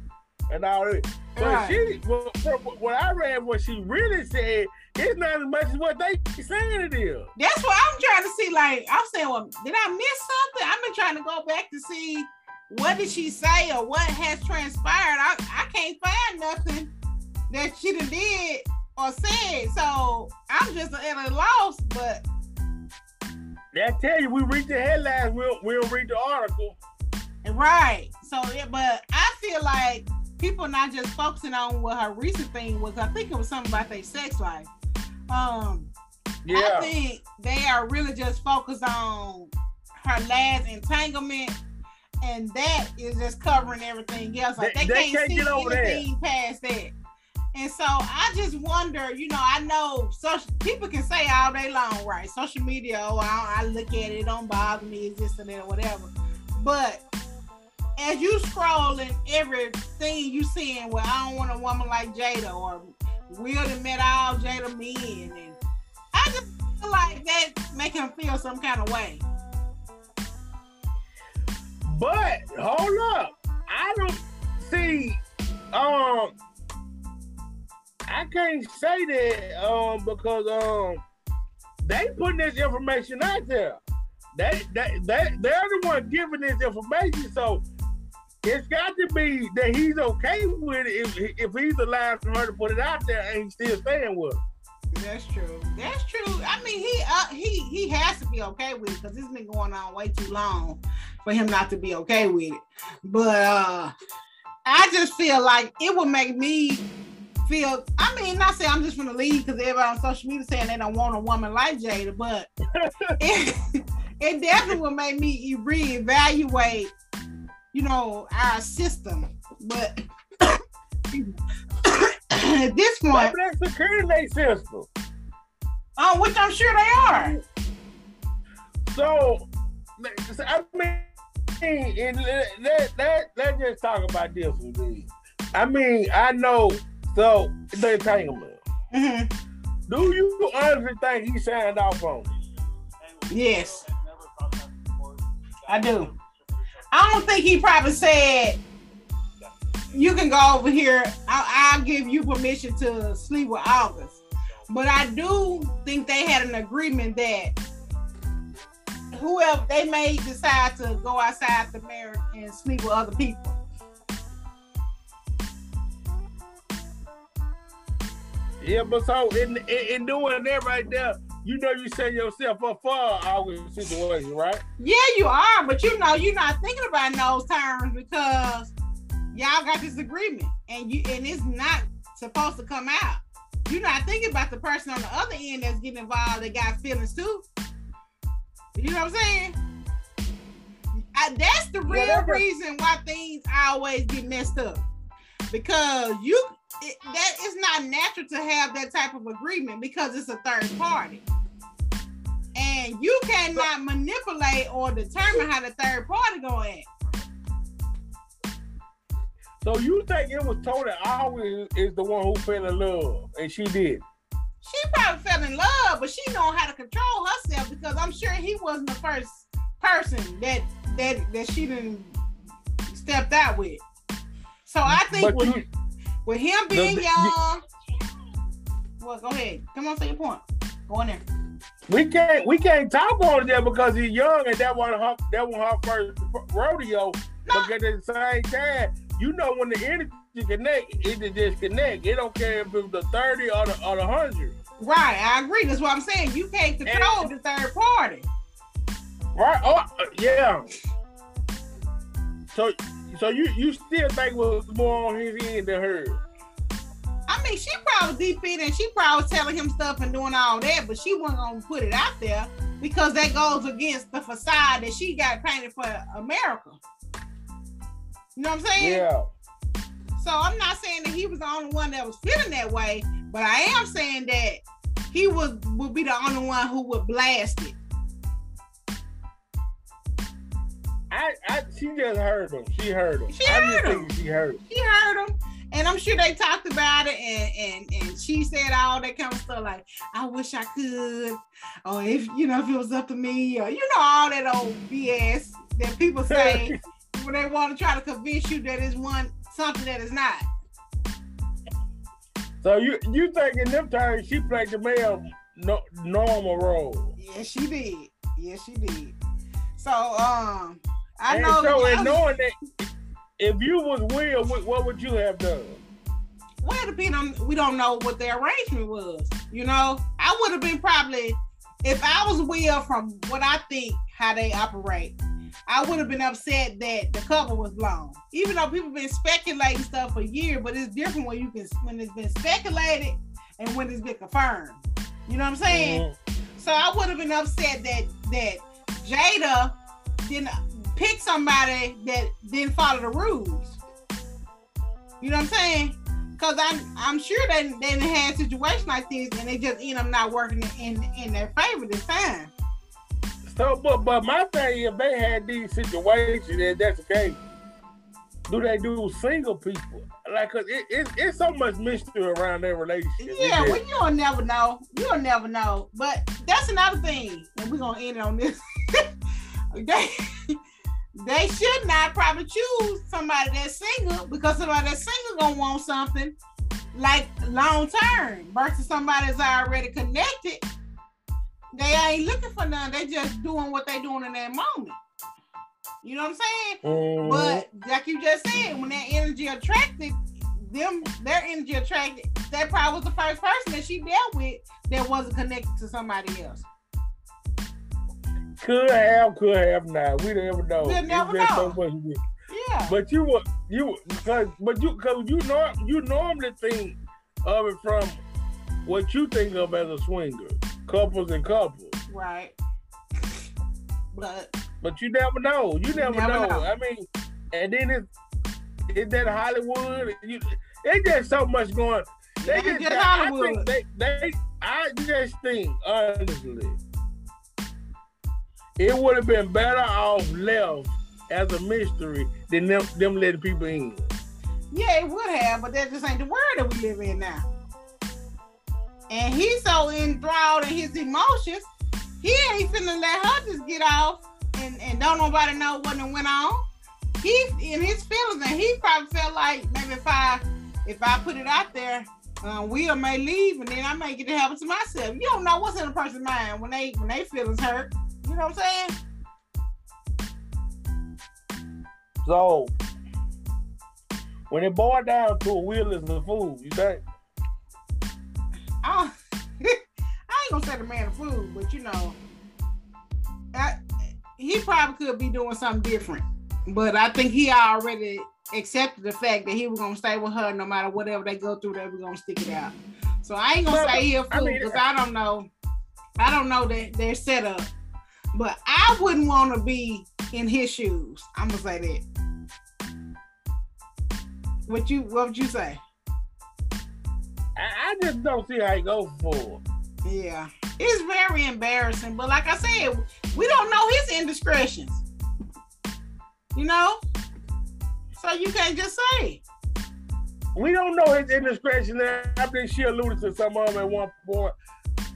and all that. But right. she, well, what I read, what she really said, it's not as much as what they saying it is. That's what I'm trying to see. Like I'm saying, well, did I miss something? I've been trying to go back to see. What did she say or what has transpired? I, I can't find nothing that she done did or said. So I'm just at a loss, but. I tell you, we read the headlines, we'll, we'll read the article. Right. So, yeah, but I feel like people not just focusing on what her recent thing was. I think it was something about their sex life. Um, yeah. I think they are really just focused on her last entanglement. And that is just covering everything else. Like they, they can't, can't see get over anything there. Past that. And so I just wonder, you know, I know social people can say all day long, right? Social media, oh, I, I look at it, it don't bother me, it's this and that or whatever. But as you scrolling everything you seeing, well, I don't want a woman like Jada or Will that met all Jada men, and I just feel like that make him feel some kind of way. But hold up, I don't see. Um, I can't say that um, because um, they putting this information out there. They they they they're the one giving this information, so it's got to be that he's okay with it if if he's allowed for her to put it out there and he's still staying with her. That's true. That's true. I mean, he uh, he he has to be okay with it because this has been going on way too long for him not to be okay with it. But uh, I just feel like it would make me feel. I mean, not saying I'm just gonna leave because everybody on social media saying they don't want a woman like Jada, but it, it definitely would make me reevaluate, you know, our system. But. At this point, that's the current system. Oh, which I'm sure they are. So, I mean, and let, let, let, let's just talk about this one, please. I mean, I know, so, the entanglement. Mm-hmm. Do you honestly think he signed off on it? Yes. I do. I don't think he probably said, you can go over here. I'll, I'll give you permission to sleep with August. But I do think they had an agreement that whoever they may decide to go outside the marriage and sleep with other people. Yeah, but so in in, in doing that right there, you know you set yourself up for August situation, right? Yeah, you are. But you know you're not thinking about in those terms because. Y'all got this agreement, and you and it's not supposed to come out. You're not thinking about the person on the other end that's getting involved that got feelings too. You know what I'm saying? I, that's the real Whatever. reason why things always get messed up, because you it, that it's not natural to have that type of agreement because it's a third party, and you cannot manipulate or determine how the third party gonna act. So you think it was told that August is the one who fell in love, and she did? she probably fell in love, but she know how to control herself, because I'm sure he wasn't the first person that that that she didn't step out with. So I think with, you, with him being the, young, the, well, go ahead. Come on, say your point. Go on there. We can't we can't talk on there because he's young and that wasn't her, that wasn't her first rodeo. No. Because at the same time, you know when the energy connect, it just connect. It don't care if it's the thirty or the or the hundred. Right, I agree. That's what I'm saying. You can't control and, the third party. Right. Oh, yeah. So so you you still think was more on his end than hers? I mean, she probably deep in and she probably was telling him stuff and doing all that, but she wasn't gonna put it out there because that goes against the facade that she got painted for America. You know what I'm saying? Yeah. So I'm not saying that he was the only one that was feeling that way, but I am saying that he was would be the only one who would blast it. I, I she just heard him. She heard him. She heard I just him. Think she heard him. She heard him. And I'm sure they talked about it, and, and, and she said all that kind of stuff, like, I wish I could, or if, you know, if it was up to me, or, you know, all that old B S that people say when they want to try to convince you that it's one, something that is not. So you you think in them times she played the male no, normal role? Yes, she did. Yes, she did. So, um, I and know. So, and knowing that, if you was Will, what would you have done? Well, depending on, we don't know what the arrangement was. You know, I would have been probably, if I was Will, from what I think how they operate, I would have been upset that the cover was blown. Even though people been speculating stuff for years, but it's different when you can when it's been speculated and when it's been confirmed. You know what I'm saying? Mm-hmm. So I would have been upset that that Jada didn't pick somebody that didn't follow the rules. You know what I'm saying? Because I'm, I'm sure they, they didn't have situations like this and they just end up not working in, in their favor this time. So, but, but my thing, if they had these situations and that's the case, do they do single people? Like, cause it, it, it's so much mystery around their relationship. Yeah, well, you'll never know. You'll never know. But that's another thing. And we're going to end on this. they, They should not probably choose somebody that's single, because somebody that's single gonna want something like long term versus somebody that's already connected. They ain't looking for none. They just doing what they doing in that moment. You know what I'm saying? Mm. But like you just said, when that energy attracted them, their energy attracted, that probably was the first person that she dealt with that wasn't connected to somebody else. Could have, could have not. We never know. We'll never know. So much. Yeah. But you were, you because, but you because you know, you normally think of it from what you think of as a swinger, couples and couples. Right. But but you never know. You never, never know. know. I mean, and then it's is that Hollywood? You, they just so much going. They just, just Hollywood. I think they, they, I just think honestly. It would have been better off left as a mystery than them, them letting people in. Yeah, it would have, but that just ain't the world that we live in now. And he's so enthralled in his emotions, he ain't finna let her just get off and, and don't nobody know what went on. He in his feelings, and he probably felt like maybe if I if I put it out there, Uh, Will may leave, and then I may get to have it to myself. You don't know what's in a person's mind when they when they feelings hurt. You know what I'm saying? So, when it boiled down to a Will is a fool, you think? I, I ain't gonna say the man a fool, but you know, I, he probably could be doing something different. But I think he already accepted the fact that he was gonna stay with her no matter whatever they go through, they were gonna stick it out. So I ain't gonna say he a fool, because I don't know. I don't know that their setup. But I wouldn't want to be in his shoes. I'm gonna say that. What you? What would you say? I, I just don't see how it goes for. Yeah, it's very embarrassing. But like I said, we don't know his indiscretions. You know, so you can't just say. We don't know his indiscretion. I think she alluded to some of them at one point.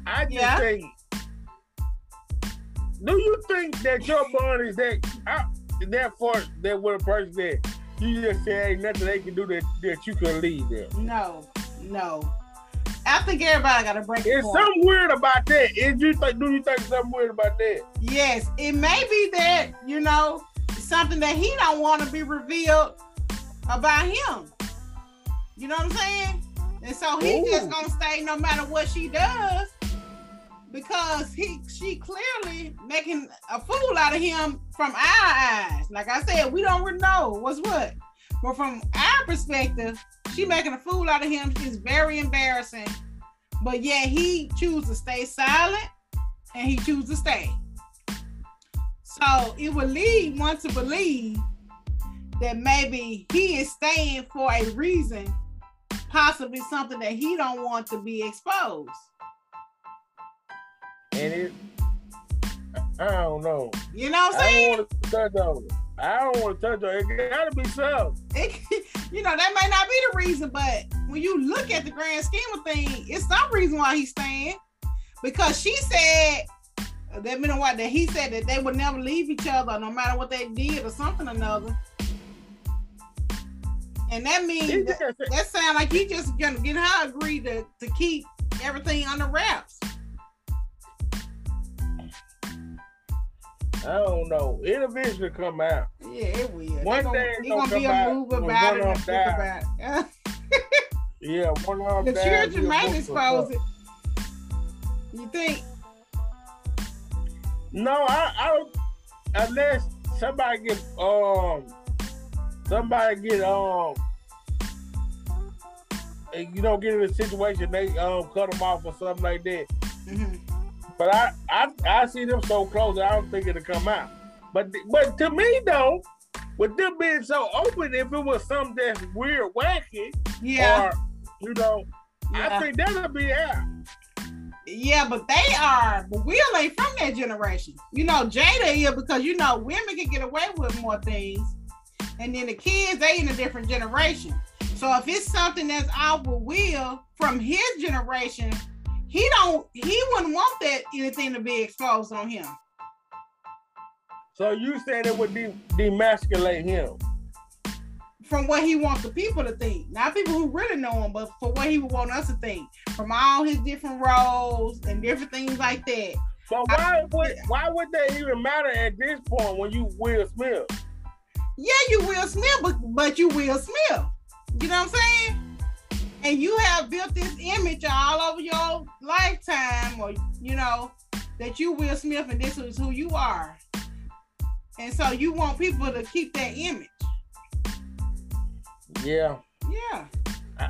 I just yeah. think, do you think that your bond is that I, that far that with a person that you just say ain't nothing they can do that, that you can leave them? No, no. I think everybody got to break. There's something weird about that. Is you think? Do you think something weird about that? Yes, it may be that you know something that he don't want to be revealed about him. You know what I'm saying? And so he Ooh. just gonna stay no matter what she does because he she clearly making a fool out of him from our eyes. Like I said, we don't really know what's what, but from our perspective. She making a fool out of him. It's very embarrassing. But yeah, he chooses to stay silent and he chooses to stay. So it would lead one to believe that maybe he is staying for a reason, possibly something that he don't want to be exposed. And it, I don't know. You know what I'm saying? I don't want to touch on it. I don't want to touch on it. It gotta be so. You know, that may not be the reason, but when you look at the grand scheme of things, it's some reason why he's staying. Because she said, that minute why that he said that they would never leave each other no matter what they did or something or another. And that means that, that sounds like he just gonna get her agree to, to keep everything under wraps. I don't know. It'll eventually come out. Yeah, it will. One gonna, day it's gonna, gonna be a move about it. And about it. Yeah, one off. The children might expose it. You think? No, I, I unless somebody get um, somebody get um, you know, get in a situation they um cut them off or something like that. Mm-hmm. But I, I I see them so close that I don't think it'll come out. But but to me though, with them being so open, if it was something that's weird, wacky, yeah, or you know, yeah. I think that'll be out. Yeah, but they are. But Will ain't from that generation. You know, Jada is because you know women can get away with more things, and then the kids they in a different generation. So if it's something that's out with Will from his generation. He don't. He wouldn't want that anything to be exposed on him. So you said it would de- demasculate him from what he wants the people to think, not people who really know him, but for what he would want us to think, from all his different roles and different things like that. So why I, would why would that even matter at this point when you Will Smith? Yeah, you Will Smith, but but you Will Smith. You know what I'm saying? And you have built this image all over your lifetime, or you know, that you Will Smith and this is who you are. And so you want people to keep that image. Yeah. Yeah. I,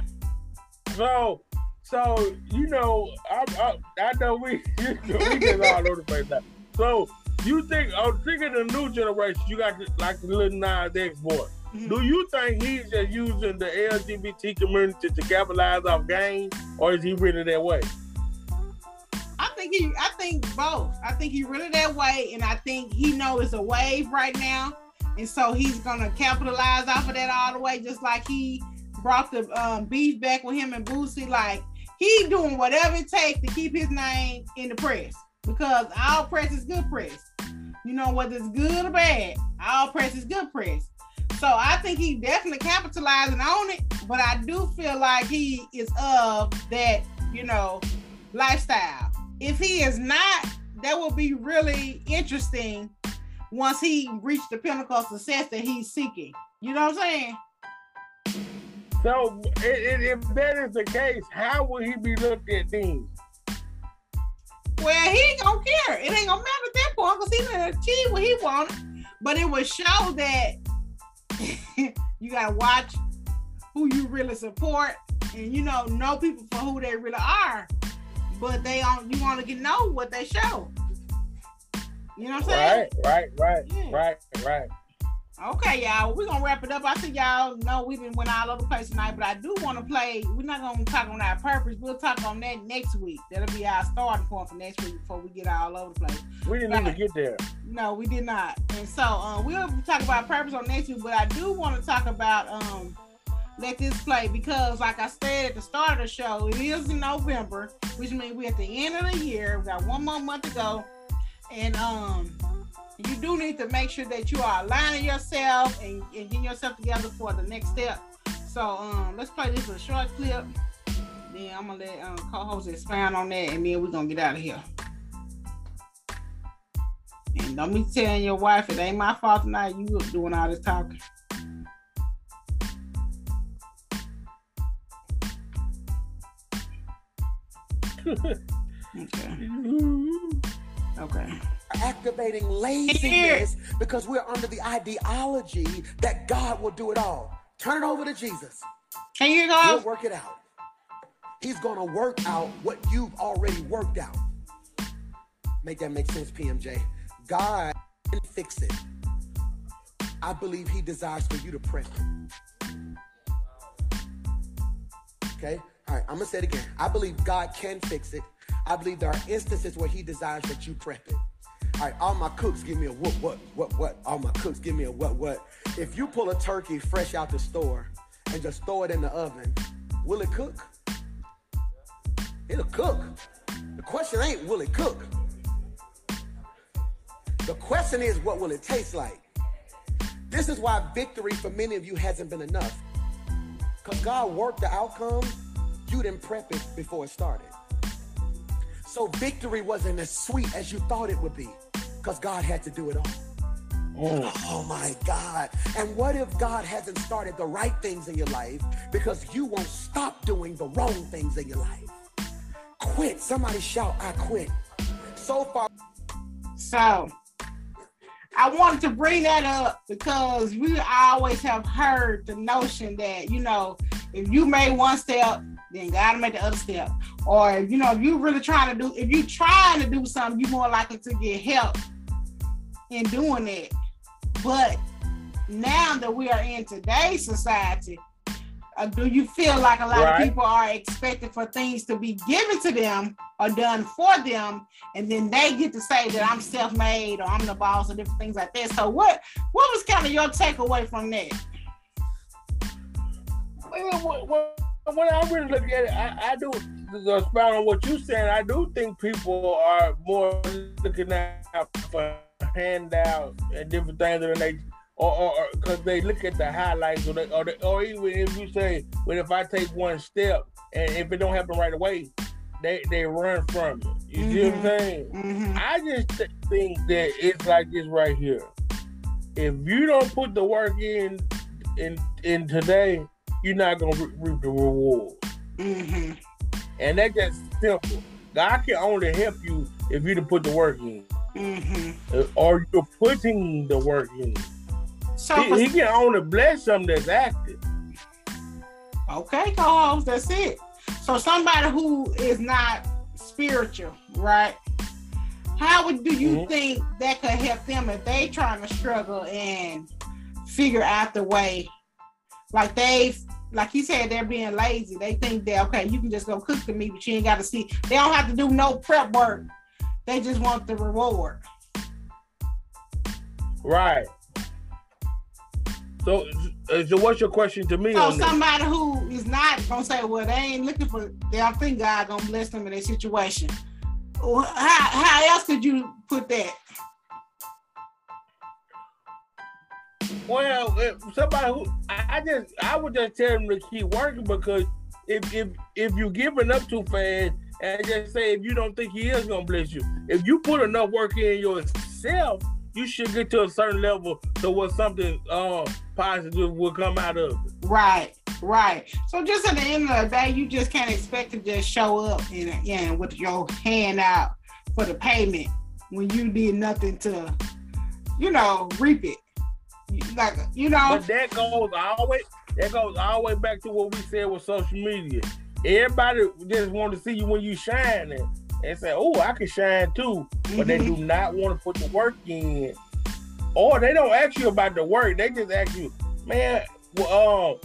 so, so you know, I I, I know we you know, we get all over the place now. So you think? I'm thinking the new generation. You got like the little Nas X boy. Mm-hmm. Do you think he's just using the L G B T community to capitalize off games, or is he really that way? I think he, I think both. I think he really that way, and I think he knows it's a wave right now, and so he's gonna capitalize off of that all the way, just like he brought the um, beef back with him and Boosie. Like he doing whatever it takes to keep his name in the press, because all press is good press. You know, whether it's good or bad, all press is good press. So I think he definitely capitalizing on it, but I do feel like he is of that, you know, lifestyle. If he is not, that will be really interesting once he reached the pinnacle of success that he's seeking. You know what I'm saying? So if that is the case, how will he be looked at then? Well, he ain't gonna care. It ain't gonna matter at that point because he didn't achieve what he wanted, but it will show that you gotta watch who you really support, and you know know people for who they really are. But they don't. You want to get know what they show. You know what I'm saying? Right, right, right, yeah. right, right. Okay, y'all. Well, we're gonna wrap it up. I think y'all know we've been went all over the place tonight, but I do want to play. We're not gonna talk on our purpose. We'll talk on that next week. That'll be our starting point for next week before we get all over the place. We didn't even get there. No, we did not. And so um, we'll talk about purpose on next week. But I do want to talk about um, let this play, because like I said at the start of the show, it is in November, which means we're at the end of the year. We got one more month to go. And um you do need to make sure that you are aligning yourself and, and getting yourself together for the next step. So um let's play this with a short clip. Then I'm gonna let um, co-host expound on that, and then we're gonna get out of here. And don't be telling your wife it ain't my fault tonight, you doing all this talking. Okay. Okay. Activating laziness because we're under the ideology that God will do it all. Turn it over to Jesus. Can you go? He'll work it out. He's gonna work out what you've already worked out. Make that make sense, P M J? God can fix it. I believe He desires for you to press it. Okay? All right, I'm gonna say it again. I believe God can fix it. I believe there are instances where He desires that you prep it. All right, all my cooks give me a what, what, what, what. All my cooks give me a what, what. If you pull a turkey fresh out the store and just throw it in the oven, will it cook? It'll cook. The question ain't will it cook. The question is what will it taste like? This is why victory for many of you hasn't been enough. Because God worked the outcome. You didn't prep it before it started. So victory wasn't as sweet as you thought it would be because God had to do it all. Oh. oh my God. And what if God hasn't started the right things in your life because you won't stop doing the wrong things in your life? Quit. Somebody shout, I quit. So far. So I wanted to bring that up because we always have heard the notion that, you know, if you made one step, then God will make the other step. Or, you know, if you really trying to do, if you trying to do something, you're more likely to get help in doing it. But now that we are in today's society, uh, do you feel like a lot right. of people are expected for things to be given to them or done for them, and then they get to say that I'm self-made or I'm the boss or different things like that? So what, what was kind of your takeaway from that? Well, well, when I really look at it, I, I do, to expound on what you're saying, I do think people are more looking out for handouts and different things of the nature, or because they look at the highlights, or, they, or, they, or even if you say, well, if I take one step, and if it don't happen right away, they, they run from it. You mm-hmm. see what I'm saying? Mm-hmm. I just think that it's like this right here. If you don't put the work in, in, in today, you're not going to reap the reward. Mm-hmm. And that's just simple. God can only help you if you to put the work in. Mm-hmm. Or you're putting the work in. So he, he can only bless something that's active. Okay, co-host, that's it. So somebody who is not spiritual, right? How would, do you mm-hmm. think that could help them if they trying to struggle and figure out the way? Like they, like he said, they're being lazy. They think that, okay, you can just go cook for me, but you ain't got to see. They don't have to do no prep work. They just want the reward. Right. So, so what's your question to me? So on somebody this? Who is not going to say, well, they ain't looking for, they don't think God going to bless them in their situation. How, how else could you put that? Well, if somebody who I, I just I would just tell them to keep working, because if if if you giving up too fast and just say if you don't think He is gonna bless you, if you put enough work in yourself, you should get to a certain level to where something uh, positive will come out of it. Right, right. So just at the end of the day, you just can't expect to just show up and and with your hand out for the payment when you did nothing to, you know, reap it. Like, you know, but that goes always that goes all the way back to what we said with social media. Everybody just want to see you when you shine, and, and say, "Oh, I can shine too," mm-hmm. but they do not want to put the work in, or they don't ask you about the work. They just ask you, "Man, well, um,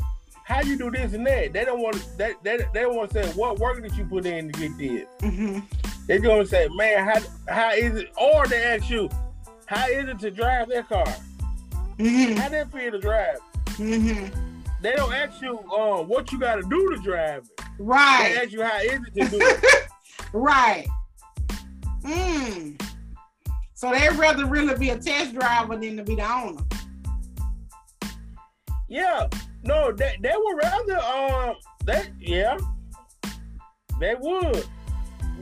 how you do this and that?" They don't want to. They they, they want to say, "What work did you put in to get this?" Mm-hmm. They're gonna say, "Man, how how is it?" Or they ask you, "How is it to drive that car?" Mm-hmm. How did it feel to drive? Mm-hmm. they don't ask you uh, what you got to do to drive it. Right. They ask you how is it to do it. Right. Mm. So they'd rather really be a test driver than to be the owner. Yeah. No, they, they would rather, um, they, yeah, they would.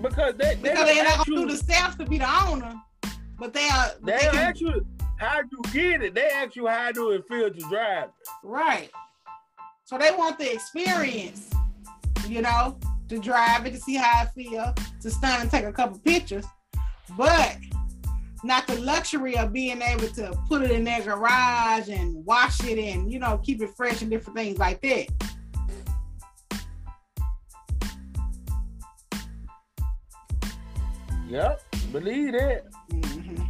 Because they, they because they're not going to do the steps to be the owner. But they are. They, they can, ask you how do you get it. They ask you how do it feel to drive it. Right. So they want the experience, you know, to drive it, to see how it feel, to stand and take a couple pictures, but not the luxury of being able to put it in their garage and wash it and, you know, keep it fresh and different things like that. Yep, believe it. Mm-hmm.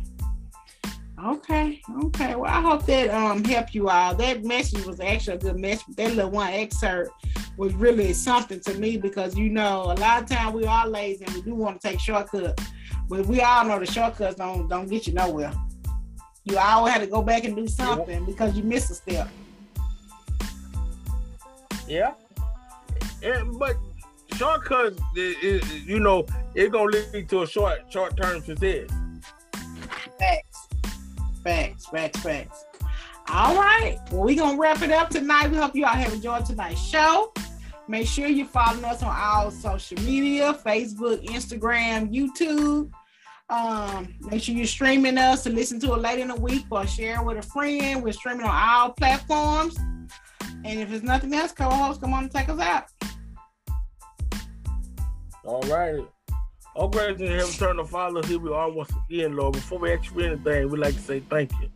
Okay, okay. Well, I hope that um helped you all. That message was actually a good message. That little one excerpt was really something to me because, you know, a lot of times we are lazy and we do want to take shortcuts, but we all know the shortcuts don't don't get you nowhere. You always have to go back and do something yeah. because you missed a step. Yeah, and, but shortcuts, it, it, you know, it's going to lead to a short, short-term success. Facts. Facts, facts, facts. All right. Well, we're going to wrap it up tonight. We hope you all have enjoyed tonight's show. Make sure you're following us on all social media, Facebook, Instagram, YouTube. Um, make sure you're streaming us to listen to it later in the week or share it with a friend. We're streaming on all platforms. And if there's nothing else, co-host, come on and take us out. All right. All gracious and heavenly Father, follow us here. We all once again, Lord. Before we ask you anything, we'd like to say thank you.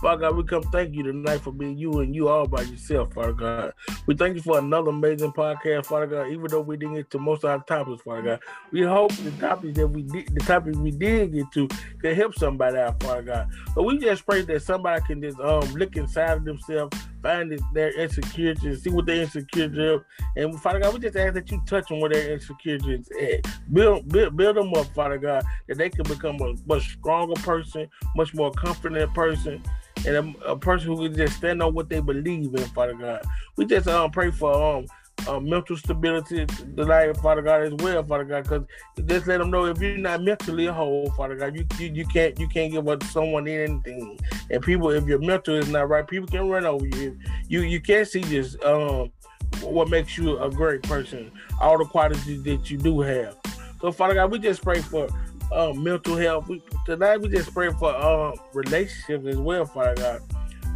Father God, we come thank you tonight for being you and you all by yourself, Father God. We thank you for another amazing podcast, Father God. Even though we didn't get to most of our topics, Father God, we hope the topics that we did, the topics we did get to, can help somebody out, Father God. But we just pray that somebody can just um look inside of themselves, find it, their insecurities, see what their insecurities are, and Father God, we just ask that you touch them where their insecurities at. Build, build, build them up, Father God, that they can become a much stronger person, much more confident person, and a, a person who can just stand on what they believe in, Father God. We just um, pray for um, uh, mental stability tonight, Father God, as well, Father God, because just let them know if you're not mentally whole, Father God, you, you you can't you can't give up someone anything. And people, if your mental is not right, people can run over you. You you can't see just um, what makes you a great person, all the qualities that you do have. So, Father God, we just pray for Um, mental health. We, tonight we just pray for um, relationships as well, Father God,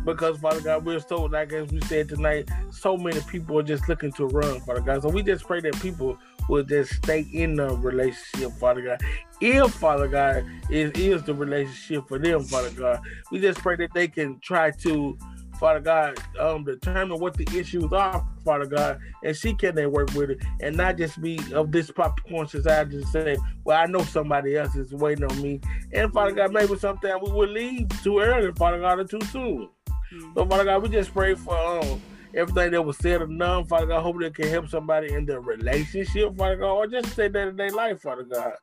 because Father God, we're so, like as we said tonight, so many people are just looking to run, Father God. So we just pray that people will just stay in the relationship, Father God. If Father God is is the relationship for them, Father God, we just pray that they can try to, Father God, um, determine what the issues are, Father God, and see can they work with it, and not just be of this popcorn society to say, well, I know somebody else is waiting on me. And Father God, maybe sometimes we will leave too early, Father God, or too soon. Mm-hmm. So Father God, we just pray for um, everything that was said and done, Father God. I hope that can help somebody in their relationship, Father God, or just say that in their life, Father God.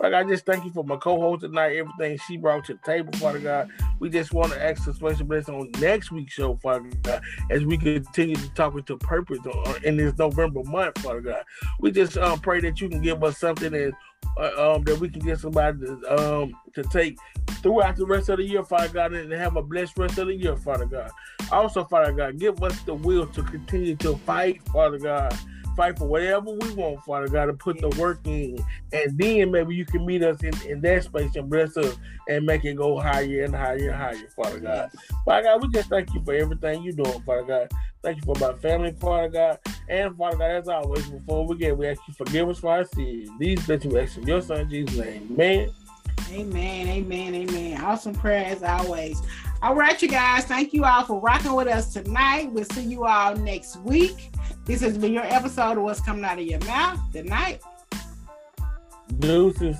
Like, I just thank you for my co-host tonight, everything she brought to the table, Father God. We just want to ask a special blessing on next week's show, Father God, as we continue to talk with the purpose in this November month, Father God. We just um, pray that you can give us something and uh, um, that we can get somebody to, um, to take throughout the rest of the year, Father God, and have a blessed rest of the year, Father God. Also, Father God, give us the will to continue to fight, Father God. Fight for whatever we want, Father God, to put the work in, and then maybe you can meet us in, in that space and bless us and make it go higher and higher and higher, Father God. Father God, we just thank you for everything you're doing, Father God. Thank you for my family, Father God. And Father God, as always, before we get, we ask you forgive us for our sins. These that you ask in your son Jesus' name. Amen. Amen, amen, amen. Awesome prayer as always. All right, you guys. Thank you all for rocking with us tonight. We'll see you all next week. This has been your episode of What's Coming Out of Your Mouth. Good night. Deuces.